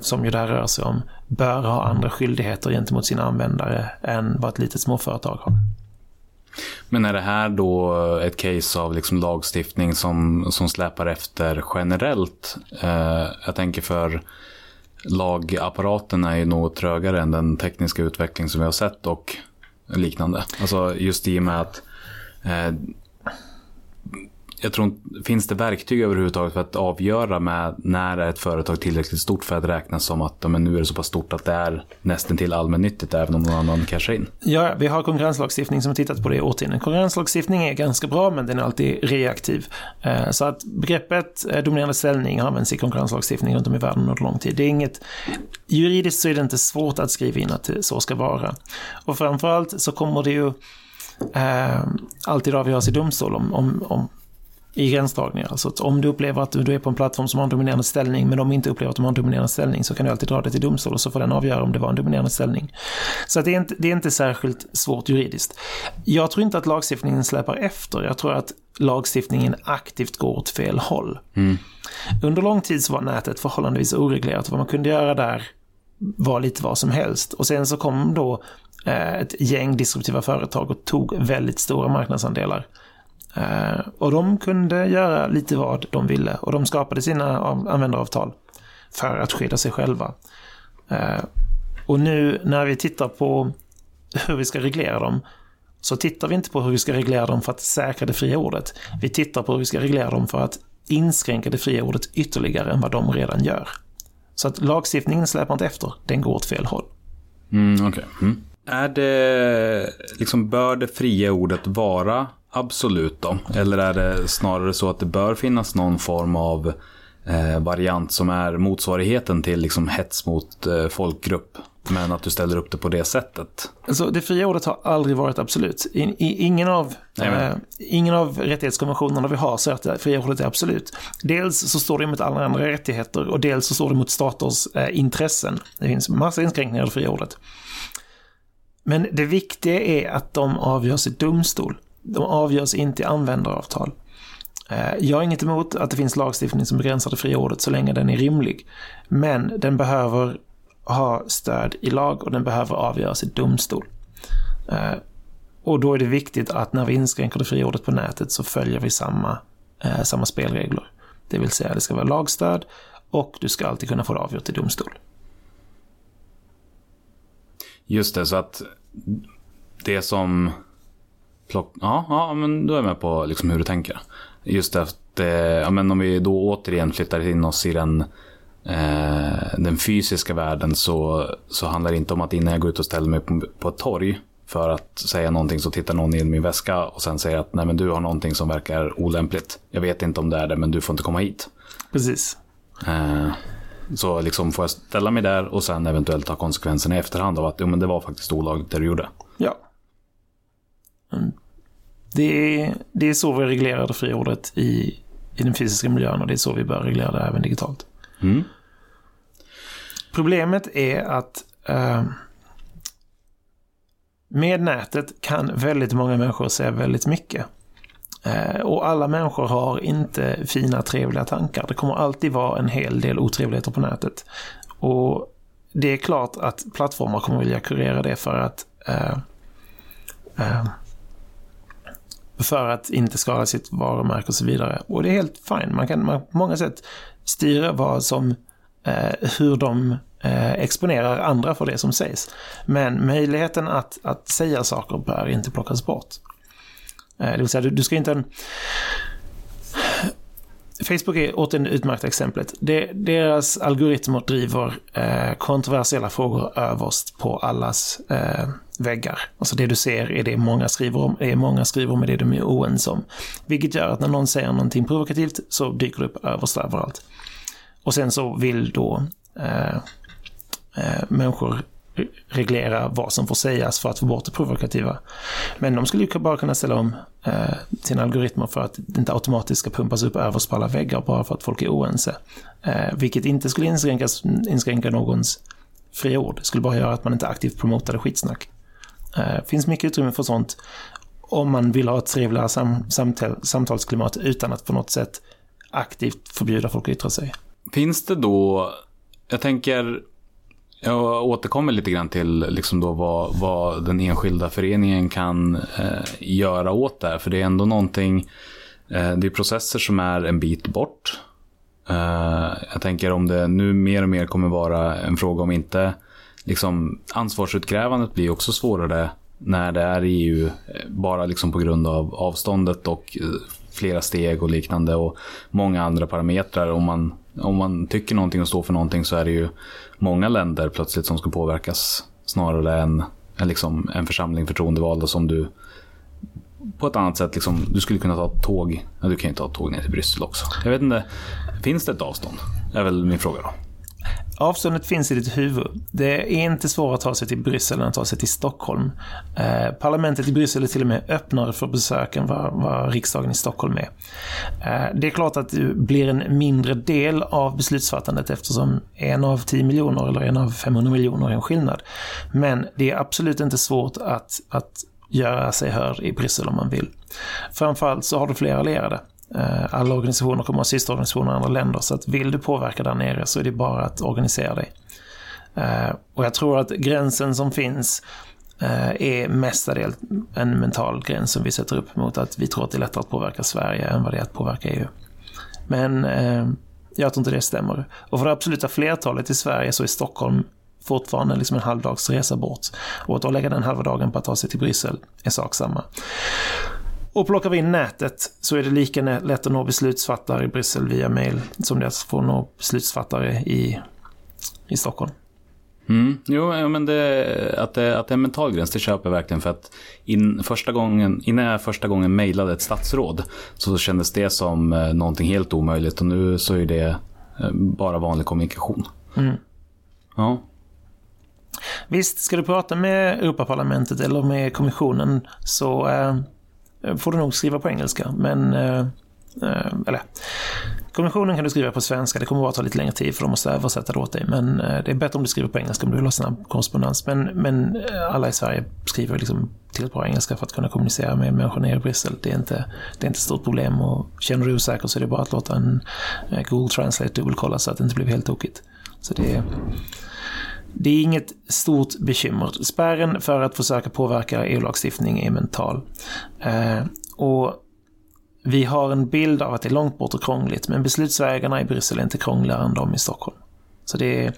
som ju där rör sig om, bör ha andra skyldigheter gentemot sina användare än vad ett litet småföretag har. Men är det här då ett case av liksom lagstiftning som, som släpar efter generellt? Eh, jag tänker, för lagapparaten är ju något trögare än den tekniska utveckling som vi har sett och liknande. Alltså just i och med att eh, jag tror, finns det verktyg överhuvudtaget för att avgöra med när är ett företag tillräckligt stort för att räknas som att men nu är det så pass stort att det är nästan till allmännyttigt även om någon annan cashar in? Ja, vi har konkurrenslagstiftning som har tittat på det i årtionden. Konkurrenslagstiftning är ganska bra, men den är alltid reaktiv. Så att begreppet dominerande ställning används i konkurrenslagstiftning runt om i världen under lång tid. Det är inget, juridiskt så är det inte svårt att skriva in att det så ska vara. Och framförallt så kommer det ju eh, alltid avgöras i domstol om, om, om i gränsdragningar. Alltså att om du upplever att du är på en plattform som har en dominerande ställning, men de inte upplever att de har en dominerande ställning, så kan du alltid dra det till domstol och så får den avgöra om det var en dominerande ställning. Så att det, är inte, det är inte särskilt svårt juridiskt. Jag tror inte att lagstiftningen släpar efter. Jag tror att lagstiftningen aktivt går åt fel håll. Mm. Under lång tid så var nätet förhållandevis oreglerat. Vad man kunde göra där var lite vad som helst. Och sen så kom då ett gäng disruptiva företag och tog väldigt stora marknadsandelar. Uh, och de kunde göra lite vad de ville, och de skapade sina av- användaravtal för att skydda sig själva. Uh, och nu när vi tittar på hur vi ska reglera dem, så tittar vi inte på hur vi ska reglera dem för att säkra det fria ordet. Vi tittar på hur vi ska reglera dem för att inskränka det fria ordet ytterligare än vad de redan gör. Så att lagstiftningen släpar inte efter, den går åt fel håll. Mm, okay. mm. Är det liksom, bör det fria ordet vara absolut då? Eller är det snarare så att det bör finnas någon form av eh, variant som är motsvarigheten till liksom hets mot eh, folkgrupp, men att du ställer upp det på det sättet? Alltså, det fria ordet har aldrig varit absolut. I, i, ingen, av, eh, ingen av rättighetskonventionerna vi har så att det fria ordet är absolut. Dels så står det mot alla andra rättigheter, och dels så står det mot staters eh, intressen. Det finns massa inskränkningar i det fria ordet. Men det viktiga är att de avgörs i domstol. De avgörs inte i användaravtal. Jag har inget emot att det finns lagstiftning som begränsar det fria ordet så länge den är rimlig. Men den behöver ha stöd i lag, och den behöver avgöras i domstol. Och då är det viktigt att när vi inskränker det fria ordet på nätet så följer vi samma, samma spelregler. Det vill säga att det ska vara lagstöd, och du ska alltid kunna få det avgjort i domstol. Just det, så att det som... Ja, ja, men då är jag med på liksom hur du tänker. just att eh, ja, men om vi då återigen flyttar in oss i den, eh, den fysiska världen, så, så handlar det inte om att innan jag går ut och ställer mig på, på ett torg för att säga någonting, så tittar någon in i min väska och sen säger att nej, men du har någonting som verkar olämpligt. Jag vet inte om det är det, men du får inte komma hit. Precis. Eh, så liksom får jag ställa mig där och sen eventuellt ta konsekvenserna i efterhand av att jo, men det var faktiskt olagligt det du gjorde. Ja. Mm. Det är, det är så vi reglerar det fria ordet i, i den fysiska miljön, och det är så vi bör reglera det även digitalt. Mm. Problemet är att eh, med nätet kan väldigt många människor säga väldigt mycket. Eh, och alla människor har inte fina, trevliga tankar. Det kommer alltid vara en hel del otrevligheter på nätet. Och det är klart att plattformar kommer vilja kurera det för att eh, eh, för att inte skada sitt varumärke och så vidare. Och det är helt fint. Man kan man, på många sätt styra vad som, eh, hur de eh, exponerar andra för det som sägs. Men möjligheten att, att säga saker bör inte plockas bort. Eh, det vill säga, du, du ska inte... En... Facebook är åt en utmärkt exemplet. Det, deras algoritmer driver eh, kontroversiella frågor överst på allas... Eh, väggar. Alltså det du ser är det många skriver om, det är många skriver om är det de är oense om. Vilket gör att när någon säger någonting provokativt så dyker det upp överst överallt. Och sen så vill då eh, eh, människor reglera vad som får sägas för att få bort det provokativa. Men de skulle ju bara kunna ställa om eh, sina algoritmer för att det inte automatiskt ska pumpas upp överst på alla väggar bara för att folk är oense. Eh, vilket inte skulle inskränkas, inskränka någons friord. Det skulle bara göra att man inte aktivt promotade skitsnack. Det finns mycket utrymme för sånt om man vill ha ett trevligare sam- samtal- samtalsklimat utan att på något sätt aktivt förbjuda folk att yttra sig. Finns det då, jag tänker, jag återkommer lite grann till liksom då vad, vad den enskilda föreningen kan eh, göra åt det här, för det är ändå någonting, eh, det är processer som är en bit bort. Eh, jag tänker om det nu mer och mer kommer vara en fråga om inte... Liksom, ansvarsutkrävandet blir också svårare när det är E U, bara liksom på grund av avståndet och flera steg och liknande och många andra parametrar. Om man, om man tycker någonting och står för någonting, så är det ju många länder plötsligt som ska påverkas snarare än, än liksom en församling förtroendevalda som du på ett annat sätt liksom, du skulle kunna ta tåg. Ja, du kan ju ta tåg ner till Bryssel också. Jag vet inte, finns det ett avstånd? Det är väl min fråga då. Avståndet finns i ditt huvud. Det är inte svårt att ta sig till Bryssel än att ta sig till Stockholm. Eh, parlamentet i Bryssel är till och med öppnare för besök än vad, vad riksdagen i Stockholm är. Eh, det är klart att det blir en mindre del av beslutsfattandet eftersom en av tio miljoner eller en av femhundra miljoner är en skillnad. Men det är absolut inte svårt att, att göra sig hörd i Bryssel om man vill. Framförallt så har du flera allierade. Alla organisationer kommer att ha systerorganisationer i andra länder, så att vill du påverka där nere så är det bara att organisera dig. Och jag tror att gränsen som finns är mestadels en mental gräns som vi sätter upp mot att vi tror att det är lättare att påverka Sverige än vad det är att påverka E U. Men jag tror inte det stämmer. Och för det absoluta flertalet i Sverige så är Stockholm fortfarande liksom en halvdagsresa bort, och att lägga den halva dagen på att ta sig till Bryssel är saksamma. Och plockar vi in nätet så är det lika lätt att nå beslutsfattare i Bryssel via mail som det är att få nå beslutsfattare i, i Stockholm. Mm. Jo, men det, att, det, att det är en mental gräns, det köper jag verkligen. För att in, första gången, innan jag första gången mejlade ett statsråd så kändes det som någonting helt omöjligt. Och nu så är det bara vanlig kommunikation. Mm. Ja. Visst, ska du prata med Europaparlamentet eller med kommissionen så... Eh, får du nog skriva på engelska, men eh, eller kommissionen kan du skriva på svenska. Det kommer bara ta lite längre tid för de måste översätta det åt dig, men eh, det är bättre om du skriver på engelska om du vill ha snabb korrespondens, men, men eh, alla i Sverige skriver liksom till på engelska för att kunna kommunicera med människor nere i Bryssel. Det är inte, det är inte ett stort problem, och känner du osäker så är det bara att låta en eh, Google Translate dubbelkolla så att det inte blir helt tokigt. Så det är det är inget stort bekymmer. Spärren för att försöka påverka E U-lagstiftning är mental. Eh, och vi har en bild av att det är långt bort och krångligt, men beslutsvägarna i Bryssel är inte krångligare än de i Stockholm. Så det är,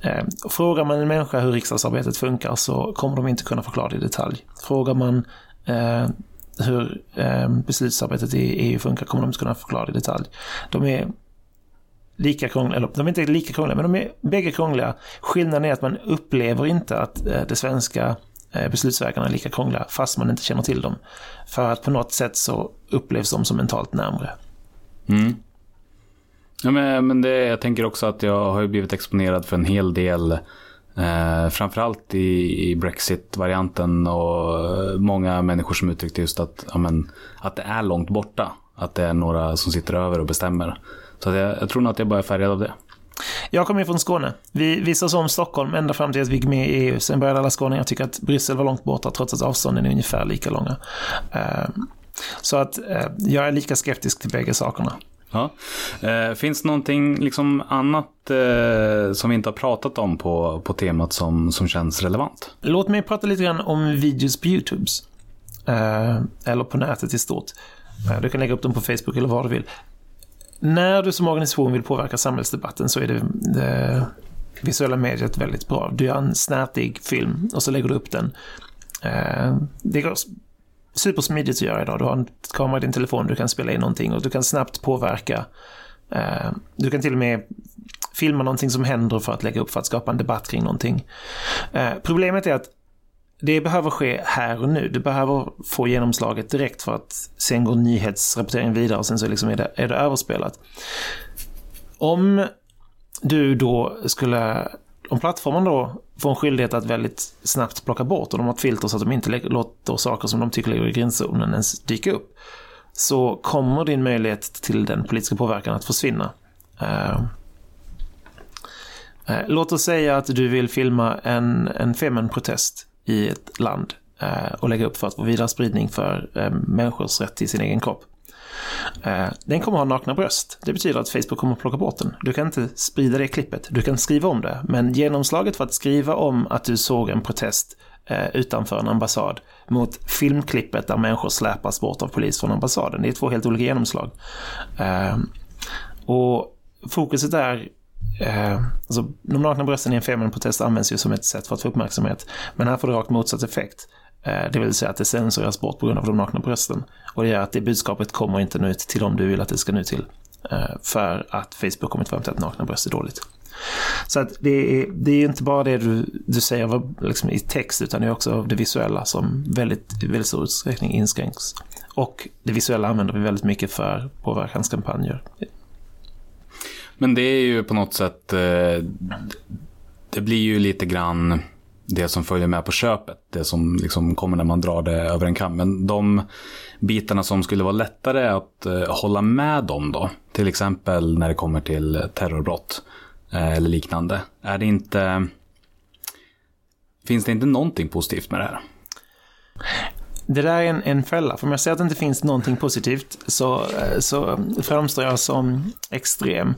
eh, frågar man en människa hur riksdagsarbetet funkar så kommer de inte kunna förklara det i detalj. Frågar man eh, hur eh, beslutsarbetet i E U funkar kommer de kunna förklara i detalj. De är lika krångliga, eller de är inte lika krångliga, men de är bägge krångliga. Skillnaden är att man upplever inte att eh, det svenska eh, beslutsvägarna är lika krångliga fast man inte känner till dem. För att på något sätt så upplevs de som mentalt närmare. Mm. Ja, men, men det, jag tänker också att jag har ju blivit exponerad för en hel del, eh, framförallt i, i Brexit-varianten, och många människor som uttryckte just att, ja, men, att det är långt borta, att det är några som sitter över och bestämmer. Så att jag, jag tror nog att jag bara är färgad av det. Jag kommer från Skåne. Vi visade om Stockholm ända fram till att vi gick med i E U. Sen började alla skåningar tycka att Bryssel var långt borta, trots att avstånden är ungefär lika långa. Eh, så att eh, jag är lika skeptisk till bägge sakerna. Ja. Eh, finns det någonting liksom annat eh, som vi inte har pratat om på, på temat som, som känns relevant? Låt mig prata lite grann om videos på YouTube eh, eller på nätet i stort. Eh, du kan lägga upp dem på Facebook eller vad du vill. När du som organisation vill påverka samhällsdebatten så är det, det visuella mediet väldigt bra. Du gör en snärtig film och så lägger du upp den. Eh, det går supersmidigt att göra idag. Du har en kamera i din telefon, du kan spela in någonting och du kan snabbt påverka. Du kan till och med filma någonting som händer för att lägga upp, för att skapa en debatt kring någonting. Problemet är att det behöver ske här och nu. Du behöver få genomslaget direkt, för att sen går nyhetsrapporteringen vidare och sen så liksom är det, är det överspelat. Om du då skulle... Om plattformen då får en skyldighet att väldigt snabbt plocka bort, och de har ett filter så att de inte låter saker som de tycker ligger i grinzonen ens dyka upp, så kommer din möjlighet till den politiska påverkan att försvinna. Uh, uh, låt oss säga att du vill filma en, en femenprotest i ett land uh, och lägga upp för att få vidare spridning för uh, människors rätt till sin egen kropp. Den kommer ha nakna bröst. Det betyder att Facebook kommer att plocka bort den. Du kan inte sprida det klippet, du kan skriva om det, men genomslaget för att skriva om att du såg en protest utanför en ambassad mot filmklippet där människor släpas bort av polis från ambassaden, det är två helt olika genomslag. Och fokuset där, alltså, de nakna brösten i en feminprotest används ju som ett sätt för att få uppmärksamhet, men här får det rakt motsatt effekt. Det vill säga att det censureras bort på grund av de nakna brösten. Och det gör att det budskapet kommer inte nu till dem du vill att det ska nu till. För att Facebook kommit fram till att nakna bröst är dåligt. Så att det, är, det är inte bara det du, du säger liksom i text, utan det är också det visuella som väldigt, väldigt stor utsträckning inskränks. Och det visuella använder vi väldigt mycket för påverkanskampanjer. Men det är ju på något sätt, det blir ju lite grann... det som följer med på köpet, det som liksom kommer när man drar det över en kam. Men de bitarna som skulle vara lättare att eh, hålla med om då, till exempel när det kommer till terrorbrott eh, eller liknande, är det inte, finns det inte någonting positivt med det här? Det där är en, en fälla, för om jag säger att det inte finns någonting positivt så, så framstår jag som extrem.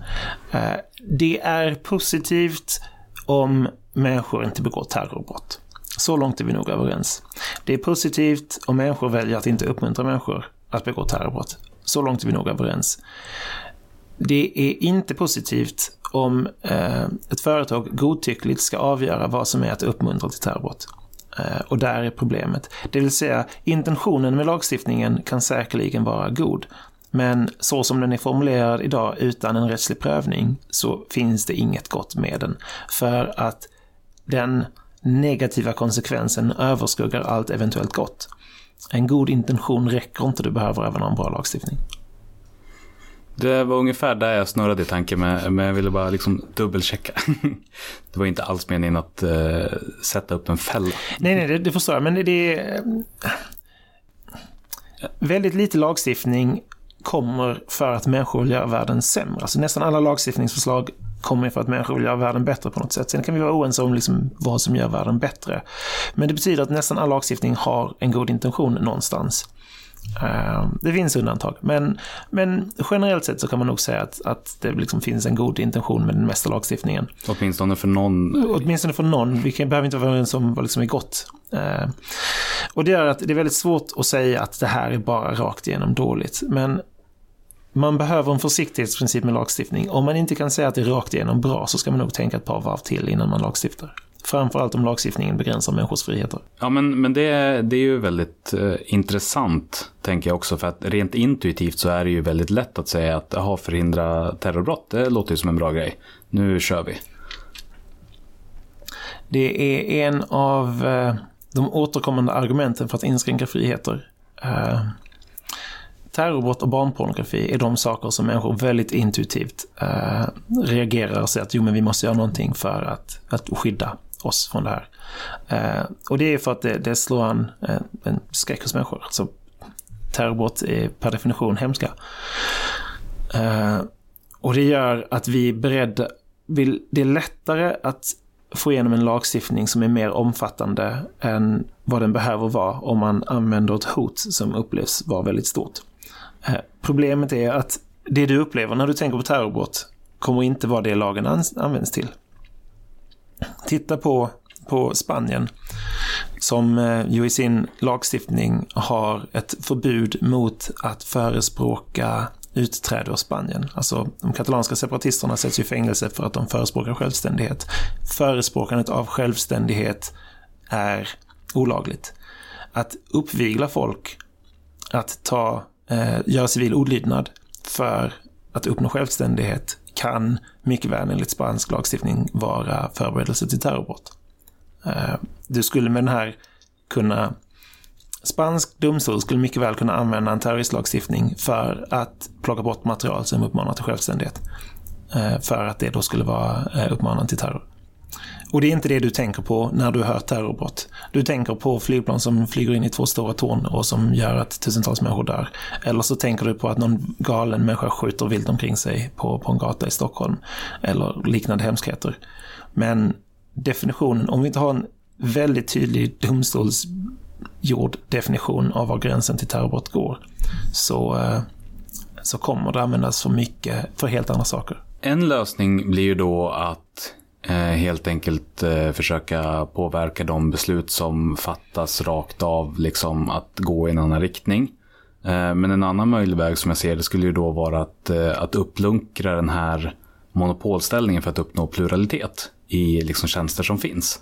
Eh, det är positivt om människor inte begår terrorbrott. Så långt är vi nog överens. Det är positivt om människor väljer att inte uppmuntra människor att begå terrorbrott. Så långt är vi nog överens. Det är inte positivt om eh, ett företag godtyckligt ska avgöra vad som är att uppmuntra till terrorbrott. Eh, och där är problemet. Det vill säga, intentionen med lagstiftningen kan säkerligen vara god. Men så som den är formulerad idag utan en rättslig prövning så finns det inget gott med den. För att den negativa konsekvensen överskuggar allt eventuellt gott. En god intention räcker inte, du behöver även en bra lagstiftning. Det var ungefär där jag snurrade i tanken, men jag ville bara liksom dubbelchecka. Det var inte alls meningen att uh, sätta upp en fälla. Nej, nej, det, det förstår jag, men det, det är... Väldigt lite lagstiftning kommer för att människor vill göra världen sämre. Alltså nästan alla lagstiftningsförslag kommer för att människor vill göra världen bättre på något sätt. Sen kan vi vara oense om liksom vad som gör världen bättre. Men det betyder att nästan all lagstiftning har en god intention någonstans. Det finns undantag. Men, men generellt sett så kan man nog säga att, att det liksom finns en god intention med den mesta lagstiftningen. Åtminstone för någon. Åtminstone för någon. Vi kan, behöver inte vara överens om vad som är gott. Och det gör att det är väldigt svårt att säga att det här är bara rakt igenom dåligt. Men man behöver en försiktighetsprincip med lagstiftning. Om man inte kan säga att det är rakt igenom bra så ska man nog tänka ett par varv till innan man lagstiftar. framförallt om lagstiftningen begränsar människors friheter. Ja, men, men det, det är ju väldigt eh, intressant, tänker jag också, för att rent intuitivt så är det ju väldigt lätt att säga att aha, förhindra terrorbrott, det låter ju som en bra grej. Nu kör vi. Det är en av eh, de återkommande argumenten för att inskränka friheter. Eh, terrorbrott och barnpornografi är de saker som människor väldigt intuitivt eh, reagerar och säger att jo, men vi måste göra någonting för att, att skydda oss från det här. Eh, och det är för att det, det slår an eh, en skräck hos människor. Så terrorbrott är per definition hemska. Eh, och det gör att vi är beredda, vill, det är lättare att få igenom en lagstiftning som är mer omfattande än vad den behöver vara om man använder ett hot som upplevs vara väldigt stort. Eh, problemet är att det du upplever när du tänker på terrorbrott kommer inte vara det lagen an- används till. Titta på, på Spanien som eh, ju i sin lagstiftning har ett förbud mot att förespråka utträde ur Spanien. Alltså de katalanska separatisterna sätts ju i fängelse för att de förespråkar självständighet. Förespråkandet av självständighet är olagligt. Att uppvigla folk att ta, eh, göra civil odlydnad för att uppnå självständighet kan mycket väl enligt spansk lagstiftning vara förberedelse till terrorbrott. Eh, du skulle med den här kunna Spansk domstol skulle mycket väl kunna använda en terroristlagstiftning för att plocka bort material som uppmanar till självständighet. För att det då skulle vara uppmanan till terror. Och det är inte det du tänker på när du hör terrorbrott. Du tänker på flygplan som flyger in i två stora torn och som gör att tusentals människor dör. Eller så tänker du på att någon galen människa skjuter vilt omkring sig på, på en gata i Stockholm. Eller liknande hemskheter. Men definitionen, om vi inte har en väldigt tydlig domstols gjord definition av var gränsen till terrorbrott går, så, så kommer det användas för mycket för helt andra saker. En lösning blir ju då att eh, helt enkelt eh, försöka påverka de beslut som fattas rakt av, liksom att gå i en annan riktning. Eh, men en annan möjlig väg som jag ser det skulle ju då vara att, eh, att upplunkra den här monopolställningen för att uppnå pluralitet i liksom, tjänster som finns.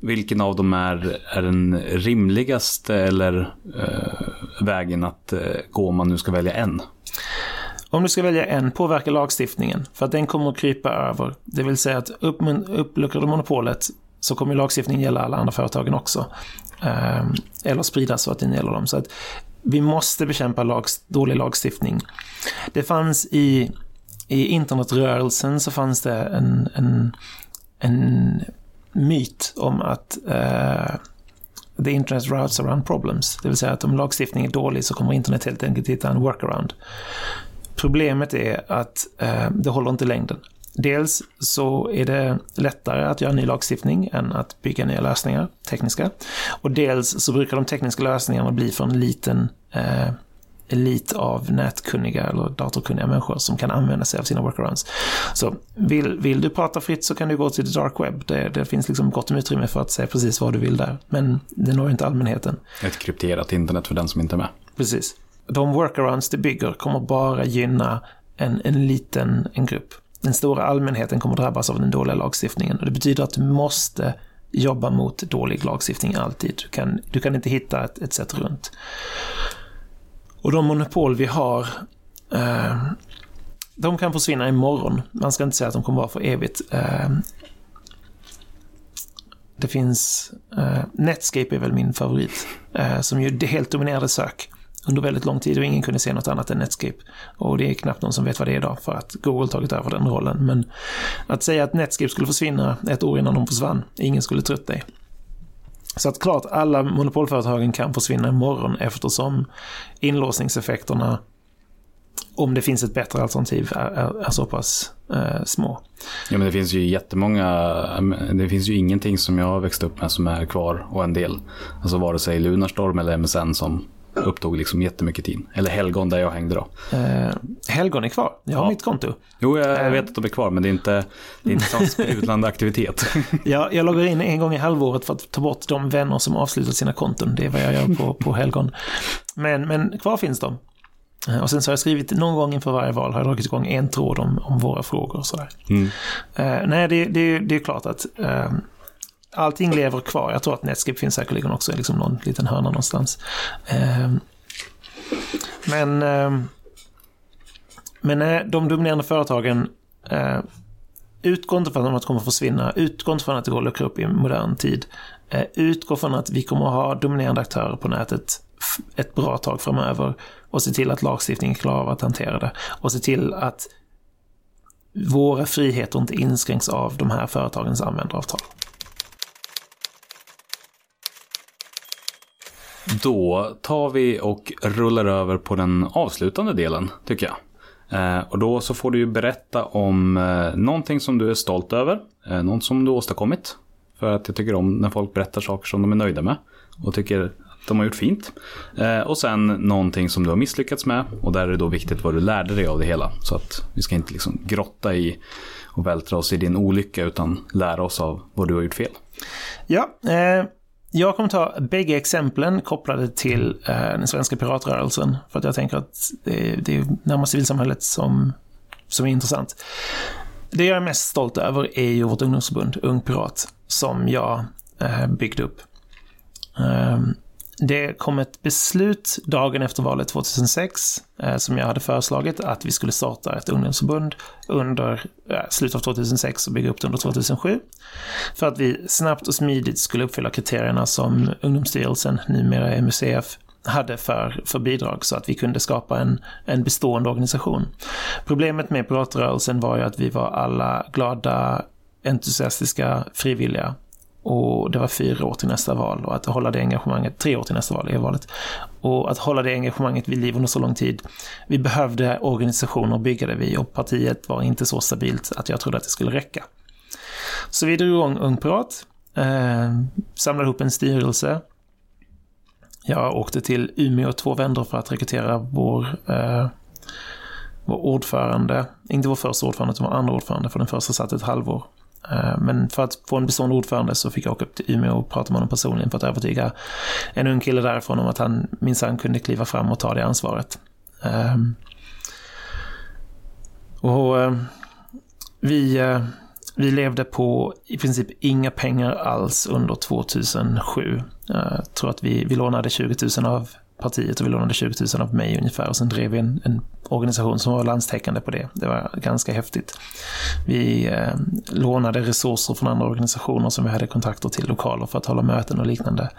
Vilken av dem är, är den rimligaste eller eh, vägen att eh, gå om man nu ska välja en? Om du ska välja en, påverka lagstiftningen för att den kommer att krypa över. Det vill säga att upp, uppluckrar du monopolet så kommer lagstiftningen gälla alla andra företagen också. Eh, eller spridas så att den gäller dem. Så att vi måste bekämpa lag, dålig lagstiftning. Det fanns i, i internetrörelsen så fanns det en... en, en myt om att uh, the internet routes around problems. Det vill säga att om lagstiftningen är dålig så kommer internet helt enkelt hitta en workaround. Problemet är att uh, det håller inte längden. Dels så är det lättare att göra ny lagstiftning än att bygga nya lösningar, tekniska. Och dels så brukar de tekniska lösningarna bli för en liten uh, elit av nätkunniga eller datorkunniga människor som kan använda sig av sina workarounds. Så vill, vill du prata fritt så kan du gå till the dark web. Det, det finns liksom gott om utrymme för att säga precis vad du vill där. Men det når inte allmänheten. Ett krypterat internet för den som inte är med. Precis. De workarounds det bygger kommer bara gynna en, en liten en grupp. Den stora allmänheten kommer drabbas av den dåliga lagstiftningen. Och det betyder att du måste jobba mot dålig lagstiftning alltid. Du kan, du kan inte hitta ett, ett sätt runt. Och de monopol vi har, eh, de kan försvinna imorgon. Man ska inte säga att de kommer vara för evigt. Eh, det finns... Eh, Netscape är väl min favorit. Eh, som ju det helt dominerade sök under väldigt lång tid och ingen kunde se något annat än Netscape. Och det är knappt någon som vet vad det är idag för att Google tagit över den rollen. Men att säga att Netscape skulle försvinna ett år innan de försvann, ingen skulle trött dig. Så att klart, alla monopolföretagen kan försvinna imorgon eftersom inlåsningseffekterna, om det finns ett bättre alternativ, är, är, är så pass eh, små. Ja, men det finns ju jättemånga, det finns ju ingenting som jag har växt upp med som är kvar och en del. Alltså vare sig Lunarstorm eller M S N som upptog liksom jättemycket tid. Eller Helgon där jag hängde då. Eh, Helgon är kvar. Jag har ja. mitt konto. Jo, jag eh. vet att de är kvar, men det är inte, det är inte sån sprudlande aktivitet. ja, jag loggar in en gång i halvåret för att ta bort de vänner som avslutat sina konton. Det är vad jag gör på, på Helgon. Men, men kvar finns de. Och sen så har jag skrivit någon gång inför varje val har jag dragit igång en tråd om, om våra frågor. Och sådär. Mm. Eh, nej, det, det, det är klart att eh, allting lever kvar. Jag tror att Netscape finns säkerligen också i liksom någon liten hörna någonstans. Eh, men eh, men nej, de dominerande företagen eh, utgår inte från att de kommer att försvinna, utgår inte från att det går att luckra upp i modern tid, eh, utgår från att vi kommer att ha dominerande aktörer på nätet ett bra tag framöver och se till att lagstiftningen klarar av att hantera det och se till att våra friheter inte inskränks av de här företagens användaravtal. Då tar vi och rullar över på den avslutande delen, tycker jag. Eh, och då så får du ju berätta om eh, någonting som du är stolt över, eh, något som du åstadkommit. För att jag tycker om när folk berättar saker som de är nöjda med och tycker att de har gjort fint. Eh, och sen någonting som du har misslyckats med, och där är det då viktigt vad du lärde dig av det hela. Så att vi ska inte liksom grotta i och vältra oss i din olycka utan lära oss av vad du har gjort fel. Ja, eh... jag kommer ta bägge exemplen kopplade till eh, den svenska piratrörelsen, för att jag tänker att det är, det är närmast civilsamhället som, som är intressant. Det jag är mest stolt över är ju vårt ungdomsförbund, Ung Pirat, som jag eh, byggde upp. Eh, det kom ett beslut dagen efter valet tjugohundrasex eh, som jag hade föreslagit att vi skulle starta ett ungdomsförbund under eh, slutet av tjugohundrasex och bygga upp det under tjugohundrasju för att vi snabbt och smidigt skulle uppfylla kriterierna som Ungdomsstyrelsen, numera är M U C F, hade för, för bidrag så att vi kunde skapa en, en bestående organisation. Problemet med piratrörelsen var ju att vi var alla glada, entusiastiska, frivilliga. Och det var fyra år till nästa val, och att hålla det engagemanget, tre år till nästa val är valet, och att hålla det engagemanget vid liv under så lång tid. Vi behövde organisationer, byggade vi, och partiet var inte så stabilt att jag trodde att det skulle räcka. Så vi drog igång Ung Pirat, eh, samlade ihop en styrelse. Jag åkte till Umeå två vändor för att rekrytera vår, eh, vår ordförande, inte vår första ordförande utan vår andra ordförande, för den första satt ett halvår. Men för att få en bestående ordförande så fick jag åka upp till Umeå och prata med honom personligen för att övertyga en ung kille därifrån om att han minsann kunde kliva fram och ta det ansvaret. Och vi, vi levde på i princip inga pengar alls under tjugohundrasju. Jag tror att vi, vi lånade tjugo tusen av partiet och vi lånade tjugo tusen av mig ungefär, och sen drev vi en, en organisation som var landstäckande på det. Det var ganska häftigt. Vi eh, lånade resurser från andra organisationer som vi hade kontakter till, lokaler för att hålla möten och liknande.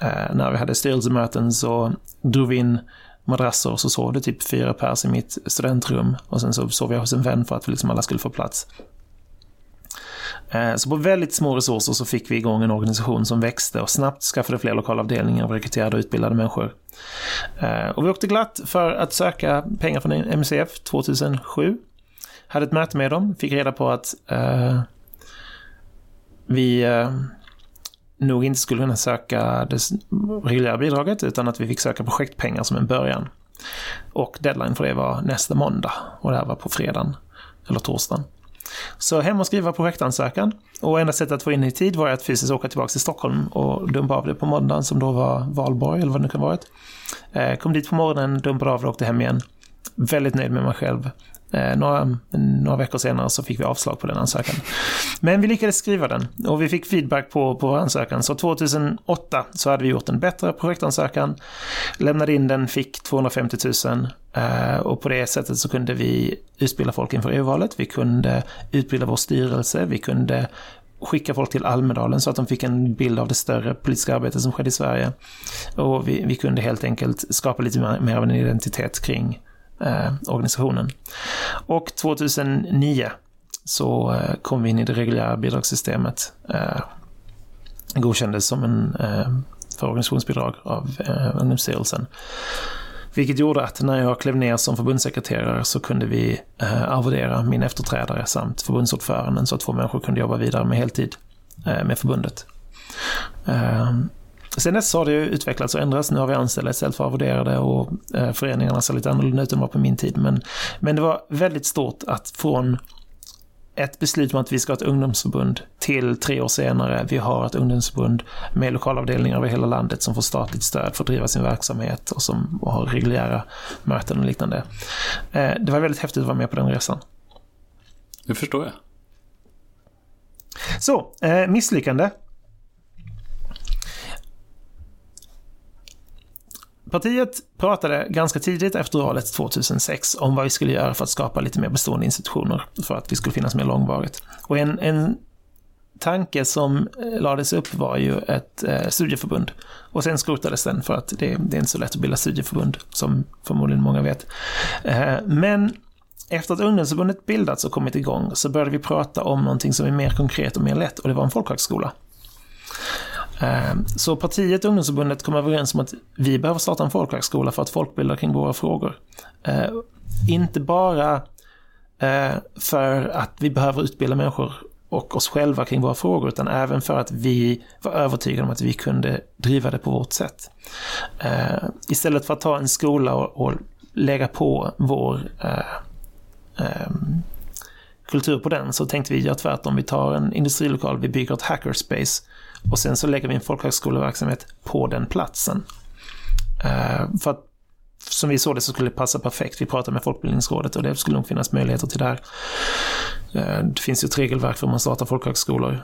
Eh, när vi hade styrelsemöten så drog vi in madrasser och så sov det typ fyra pers i mitt studentrum, och sen så sov jag hos en vän för att liksom alla skulle få plats. Så på väldigt små resurser så fick vi igång en organisation som växte och snabbt skaffade fler lokalavdelningar och rekryterade och utbildade människor. Och vi åkte glatt för att söka pengar från M C F tjugohundrasju. Hade ett möte med dem, fick reda på att eh, vi eh, nog inte skulle kunna söka det reguljära bidraget utan att vi fick söka projektpengar som en början. Och deadline för det var nästa måndag, och det här var på fredagen eller torsdagen. Så hem och skriva projektansökan, och enda sättet att få in i tid var att fysiskt åka tillbaka till Stockholm och dumpa av det på måndagen, som då var valborg eller vad det kan ha varit. Kom dit på morgonen, dumpade av det och åkte hem igen. Väldigt nöjd med mig själv. Några, några veckor senare så fick vi avslag på den ansökan. Men vi lyckades skriva den och vi fick feedback på, på vår ansökan. Så tjugohundraåtta så hade vi gjort en bättre projektansökan, lämnade in den, fick tvåhundrafemtio tusen, och på det sättet så kunde vi utbilda folk inför E U-valet. Vi kunde utbilda vår styrelse, vi kunde skicka folk till Almedalen så att de fick en bild av det större politiska arbetet som skedde i Sverige, och vi, vi kunde helt enkelt skapa lite mer, mer av en identitet kring Eh, organisationen. Och tjugohundranio så eh, kom vi in i det reguljära bidragssystemet, eh, godkändes som en eh, för organisationsbidrag av eh, Ungdomsstyrelsen, vilket gjorde att när jag klev ner som förbundssekreterare så kunde vi eh, arvodera min efterträdare samt förbundsordföranden, så att två människor kunde jobba vidare med heltid eh, med förbundet. eh, Sen dess har det ju utvecklats och ändrats. Nu har vi anställda istället för arvoderade, och eh, föreningarna ser lite annorlunda ut än vad på min tid. Men, men det var väldigt stort att från ett beslut om att vi ska ha ett ungdomsförbund till tre år senare vi har ett ungdomsförbund med lokalavdelningar över hela landet som får statligt stöd för att driva sin verksamhet och som har reguljära möten och liknande. Eh, det var väldigt häftigt att vara med på den resan. Det förstår jag. Så, eh, misslyckande. partiet pratade ganska tidigt efter valet tjugohundrasex om vad vi skulle göra för att skapa lite mer bestående institutioner för att vi skulle finnas mer långvarigt. Och en, en tanke som lades upp var ju ett eh, studieförbund, och sen skrotades den för att det, det är inte så lätt att bilda studieförbund som förmodligen många vet. Eh, men efter att ungdomsförbundet bildats och kommit igång så började vi prata om någonting som är mer konkret och mer lätt, och det var en folkhögskola. Så partiet och ungdomsförbundet kom överens om att vi behöver starta en folkhögskola för att folkbilda kring våra frågor. Eh, inte bara eh, för att vi behöver utbilda människor och oss själva kring våra frågor, utan även för att vi var övertygade om att vi kunde driva det på vårt sätt. Eh, istället för att ta en skola och, och lägga på vår eh, eh, kultur på den, så tänkte vi göra tvärtom. Vi tar en industrilokal, vi bygger ett hackerspace, och sen så lägger vi en folkhögskoleverksamhet på den platsen. Uh, för att, som vi såg det, så skulle det passa perfekt. Vi pratade med Folkbildningsrådet och det skulle nog finnas möjligheter till det här. Uh, det finns ju ett regelverk för hur man startar folkhögskolor.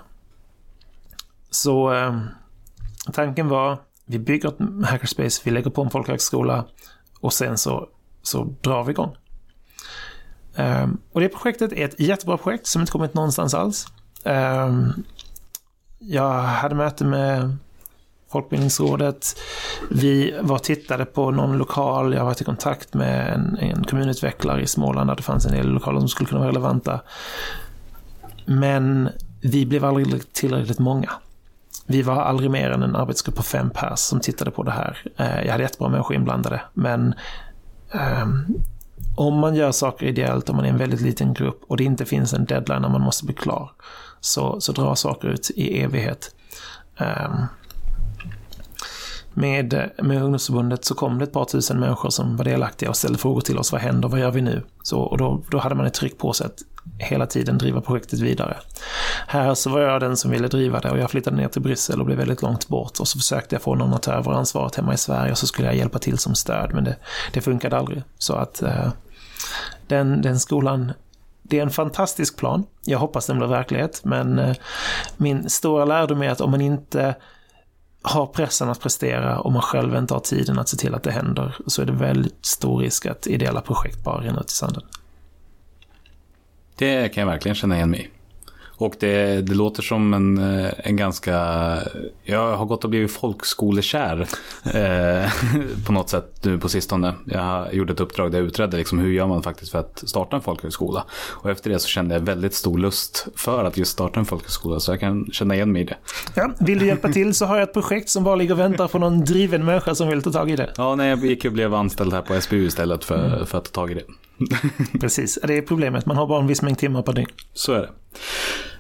Så uh, tanken var, vi bygger ett hackerspace, vi lägger på en folkhögskola och sen så, så drar vi igång. Uh, och det projektet är ett jättebra projekt som inte kommit någonstans alls. Uh, Jag hade möte med Folkbildningsrådet. Vi var tittade på någon lokal. Jag har varit i kontakt med en, en kommunutvecklare i Småland där det fanns en del lokaler som skulle kunna vara relevanta. Men vi blev aldrig tillräckligt många. Vi var aldrig mer än en arbetsgrupp på fem pers som tittade på det här. Jag hade jättebra människor inblandade. Men um, om man gör saker ideellt, om man är en väldigt liten grupp och det inte finns en deadline när man måste bli klar, Så, så drar saker ut i evighet. Um, med, med ungdomsförbundet så kom det ett par tusen människor som var delaktiga och ställde frågor till oss. Vad händer? Vad gör vi nu? Så, och då, då hade man ett tryck på sig att hela tiden driva projektet vidare. Här så var jag den som ville driva det, och jag flyttade ner till Bryssel och blev väldigt långt bort. Och så försökte jag få någon att ta över ansvaret hemma i Sverige, och så skulle jag hjälpa till som stöd. Men det, det funkade aldrig. Så att uh, den, den skolan... Det är en fantastisk plan. Jag hoppas den blir verklighet, men min stora lärdom är att om man inte har pressen att prestera och man själv inte har tiden att se till att det händer, så är det väldigt stor risk att ideella projekt bara rinner ut i sanden. Det kan jag verkligen känna igen mig. Och det, det låter som en, en ganska... Jag har gått och blivit folkskolekär eh, på något sätt nu på sistone. Jag gjorde ett uppdrag där jag utredde liksom, hur gör man faktiskt för att starta en folkhögskola. Och efter det så kände jag väldigt stor lust för att just starta en folkhögskola, så jag kan känna igen mig i det. Ja, vill du hjälpa till så har jag ett projekt som bara ligger och väntar på någon driven människa som vill ta tag i det. Ja, nej, jag gick och blev anställd här på S B U istället för, mm. för att ta tag i det. Precis, det är problemet. Man har bara en viss mängd timmar per dygn. Så är det.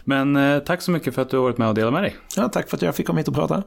Men eh, tack så mycket för att du har varit med och delat med dig. Ja, tack för att jag fick komma hit och prata.